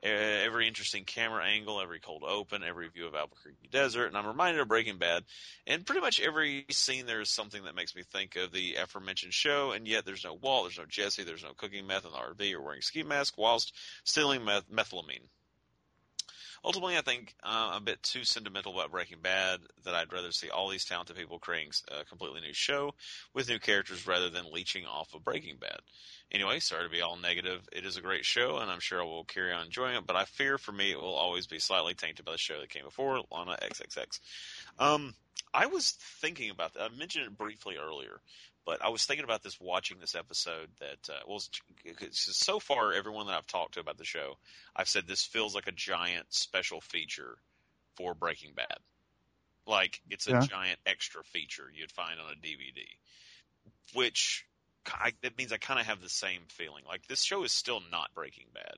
Every interesting camera angle, every cold open, every view of Albuquerque Desert, and I'm reminded of Breaking Bad. And pretty much every scene there is something that makes me think of the aforementioned show, and yet there's no Walt, there's no Jesse, there's no cooking meth in the RV or wearing ski mask whilst stealing methylamine. Ultimately, I think I'm a bit too sentimental about Breaking Bad that I'd rather see all these talented people creating a completely new show with new characters rather than leeching off of Breaking Bad. Anyway, sorry to be all negative. It is a great show, and I'm sure I will carry on enjoying it, but I fear for me it will always be slightly tainted by the show that came before, Lana XXX. I was thinking about that. I mentioned it briefly earlier, but I was thinking about this watching this episode that, so far everyone that I've talked to about the show, I've said this feels like a giant special feature for Breaking Bad. Like, it's a giant extra feature you'd find on a DVD, which that means I kind of have the same feeling. Like, this show is still not Breaking Bad.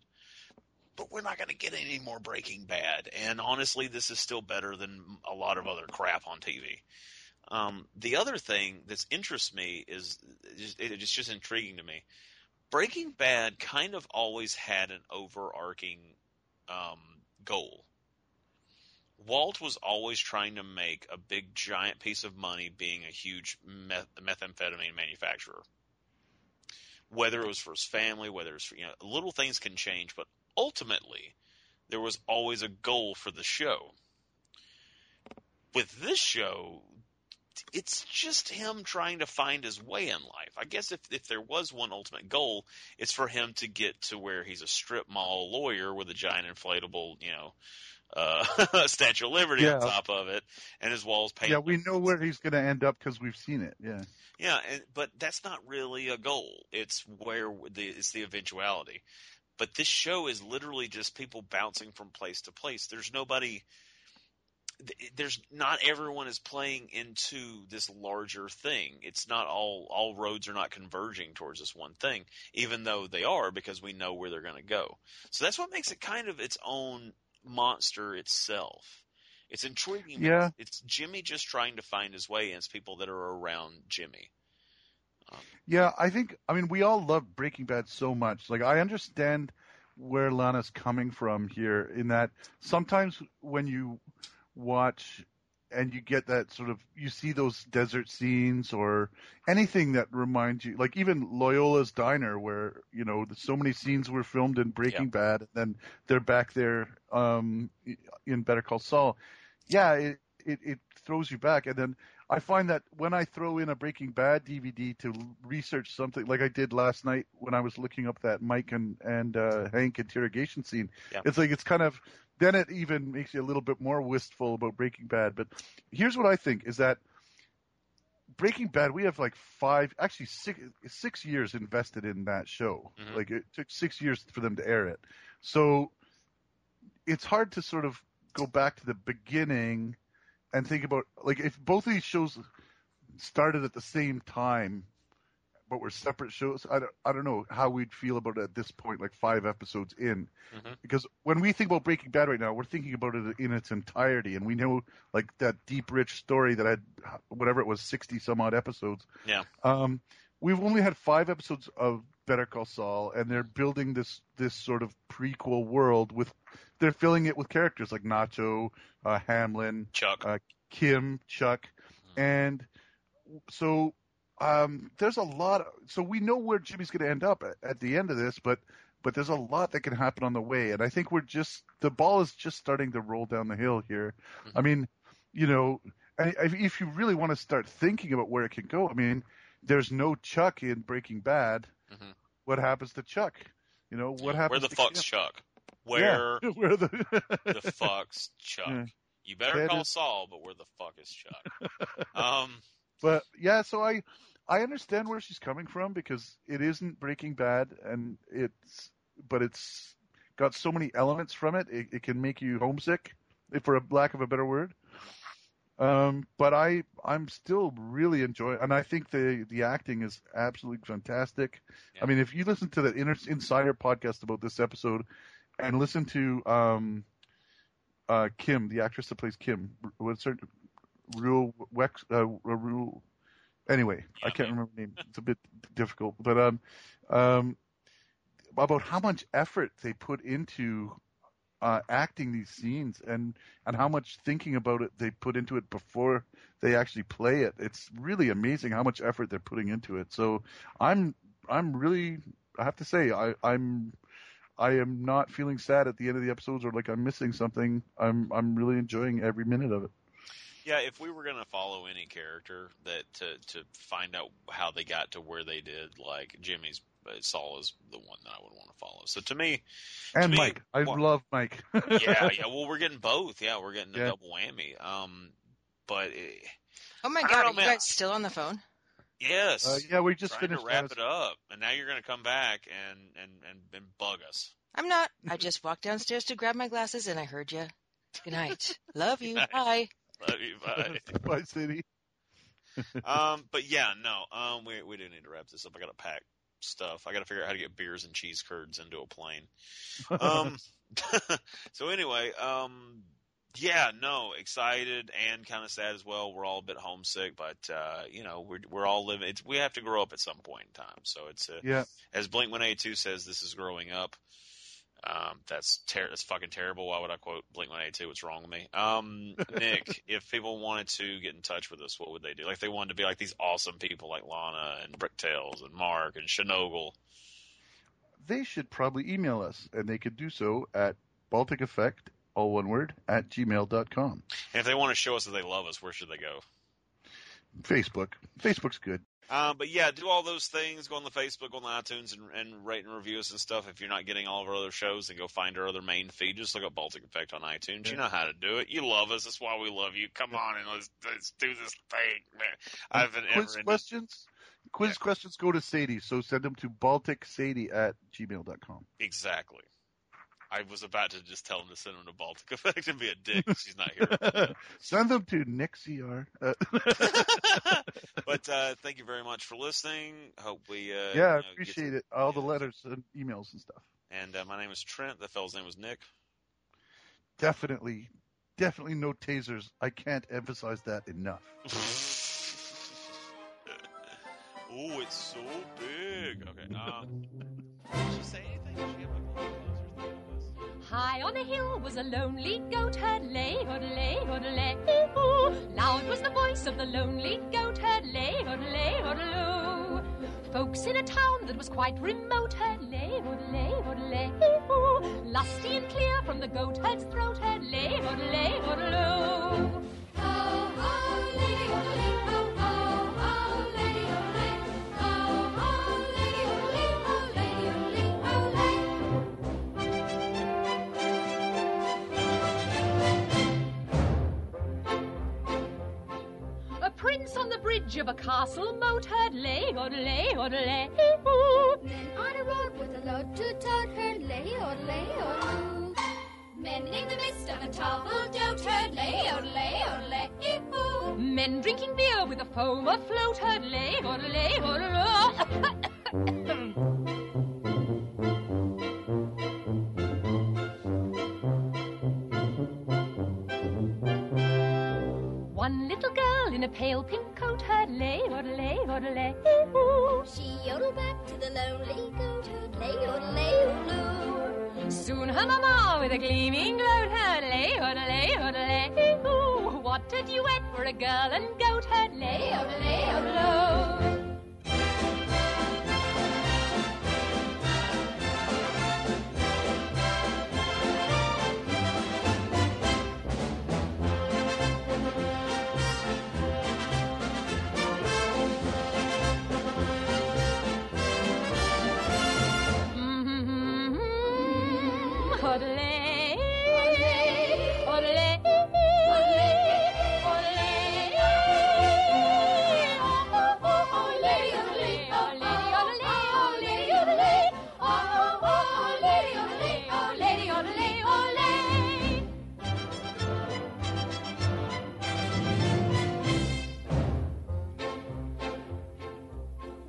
But we're not going to get any more Breaking Bad. And honestly, this is still better than a lot of other crap on TV. The other thing that interests me is it's just intriguing to me. Breaking Bad kind of always had an overarching goal. Walt was always trying to make a big, giant piece of money being a huge methamphetamine manufacturer. Whether it was for his family, whether it's for, little things can change, but ultimately, there was always a goal for the show. With this show, it's just him trying to find his way in life. I guess if there was one ultimate goal, it's for him to get to where he's a strip mall lawyer with a giant inflatable, Statue of Liberty on top of it, and his walls painted. Yeah, we know where he's going to end up because we've seen it. Yeah, yeah, but that's not really a goal. It's it's the eventuality. But this show is literally just people bouncing from place to place. Not everyone is playing into this larger thing. It's not all roads are not converging towards this one thing, even though they are, because we know where they're going to go. So that's what makes it kind of its own monster itself. It's intriguing. Yeah. It's Jimmy just trying to find his way, and it's people that are around Jimmy. Yeah, I mean, we all love Breaking Bad so much. Like, I understand where Lana's coming from here in that sometimes when you watch and you get that sort of, you see those desert scenes or anything that reminds you, like even Loyola's Diner where, so many scenes were filmed in Breaking Bad, and then they're back there in Better Call Saul. yeah, it throws you back. And then I find that when I throw in a Breaking Bad DVD to research something, like I did last night when I was looking up that Mike and Hank interrogation scene, It's like it's kind of – then it even makes you a little bit more wistful about Breaking Bad. But here's what I think is that Breaking Bad, we have like 6 years invested in that show. Mm-hmm. Like it took 6 years for them to air it. So it's hard to sort of go back to the beginning – and think about, like, if both of these shows started at the same time, but were separate shows, I don't know how we'd feel about it at this point, like 5 episodes in. Mm-hmm. Because when we think about Breaking Bad right now, we're thinking about it in its entirety. And we know, like, that deep, rich story that had, whatever it was, 60-some-odd episodes. Yeah. We've only had 5 episodes of Better Call Saul, and they're building this sort of prequel world with – they're filling it with characters like Nacho, Hamlin, Chuck, Kim, Chuck. Mm-hmm. And so there's a lot – so we know where Jimmy's going to end up at the end of this, but there's a lot that can happen on the way. And I think we're just – the ball is just starting to roll down the hill here. Mm-hmm. I mean, you know, if you really want to start thinking about where it can go, I mean – there's no Chuck in Breaking Bad. Mm-hmm. What happens to Chuck? You know, what happens? Where the fuck's Kim? Chuck? Where the fuck's Chuck? Yeah. You better call Saul, but where the fuck is Chuck? But yeah, so I understand where she's coming from because it isn't Breaking Bad, and it's got so many elements from it. It can make you homesick, for a lack of a better word. But I'm still really enjoying, and I think the acting is absolutely fantastic. Yeah. I mean, if you listen to the Insider podcast about this episode and listen to Kim, the actress that plays Kim, what's her Rule? Anyway, yeah, I can't remember her name. It's a bit difficult, but about how much effort they put into acting these scenes and how much thinking about it they put into it before they actually play it. It's really amazing how much effort they're putting into it. So I'm really, I have to say, I am not feeling sad at the end of the episodes or like I'm missing something. I'm really enjoying every minute of it. Yeah, if we were going to follow any character that to find out how they got to where they did, like Jimmy's, but Saul is the one that I would want to follow. So to me, Mike. I love Mike. yeah. Well, we're getting both. Yeah, we're getting a double whammy. Oh my God, are you guys still on the phone? Yes. Yeah, we just finished to wrap it up, and now you're going to come back and bug us. I'm not. I just walked downstairs to grab my glasses, and I heard you. Good night. Love you. Bye. Love you. Bye. Bye, City. But yeah, no. We do need to wrap this up. I got to pack stuff. I got to figure out how to get beers and cheese curds into a plane. So anyway, excited and kind of sad as well. We're all a bit homesick, but you know, we're all living. We have to grow up at some point in time. So it's as Blink-182 says, this is growing up. That's fucking terrible. Why would I quote Blink-182? What's wrong with me? Nick, if people wanted to get in touch with us, what would they do? Like, they wanted to be like these awesome people like Lana and Bricktails and Mark and Shinogle. They should probably email us, and they could do so at Baltic Effect, all one word, at gmail.com. And if they want to show us that they love us, where should they go? Facebook. Facebook's good. But yeah, do all those things. Go on the Facebook, go on the iTunes, and rate and review us and stuff. If you're not getting all of our other shows, then go find our other main feed. Just look up Baltic Effect on iTunes. Yeah. You know how to do it. You love us. That's why we love you. Come on and let's do this thing, man. Quiz questions go to Sadie. So send them to balticsadie@gmail.com. Exactly. I was about to just tell him to send him to Baltic Effect and be a dick. She's not here. Send them to Nick CR. But thank you very much for listening. Hope we appreciate it. All the letters and emails and stuff. And my name is Trent. That fellow's name was Nick. Definitely no tasers. I can't emphasize that enough. Oh, it's so big. Okay. Did she say anything? Did she have a High on a hill was a lonely goat herd, lay, hodelay, hodelay, ooh, ooh. Loud was the voice of the lonely goat herd, lay, hodelay, hodeloo. Folks in a town that was quite remote heard lay, would lay, would lay, lusty and clear from the goat herd's throat heard lay, would lay, would low. Ho, ho, lady, ho, lady. On the bridge of a castle moat heard lay, odlay, odlay, oo. Men on a road with a load to tote heard lay, odlay, oo. Men in the midst of a tarvel dote heard lay, odlay, odlay, oo. Men drinking beer with a foam afloat heard lay, odlay, odlay. One little girl in a pale pink coat heard lay, odlay, odlay, oo. She yodeled back to the lonely goat, odlay, odlay, oo. Soon her mama with a gleaming gloat heard lay, odlay, odlay, oo. What a duet for a girl and goat heard lay, odlay, odlay.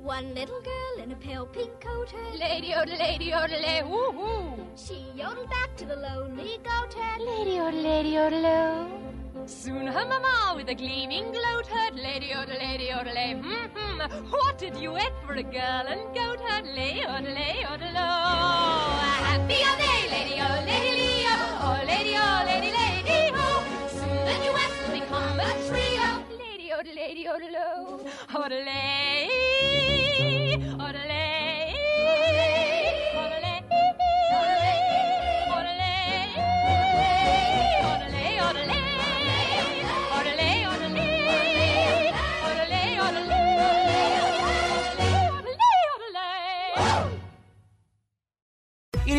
One little girl in a pale pink coat heard lady, odlay, lady, odlay, woo-hoo. She yodeled back to the lonely goat heard lady, odlay, lady, odlay. Soon her mama with a gleaming gloat heard lady, odlay, lady, odlay, mm-hmm. What a duet for a girl and goat heard lady, odlay, odlay, oh. Happy all day, lady, oh, lady, leo, oh, lady, oh, lady, lady, oh. Soon the duet will become a trio. Lady, odlay, lady, odlay, odlay. It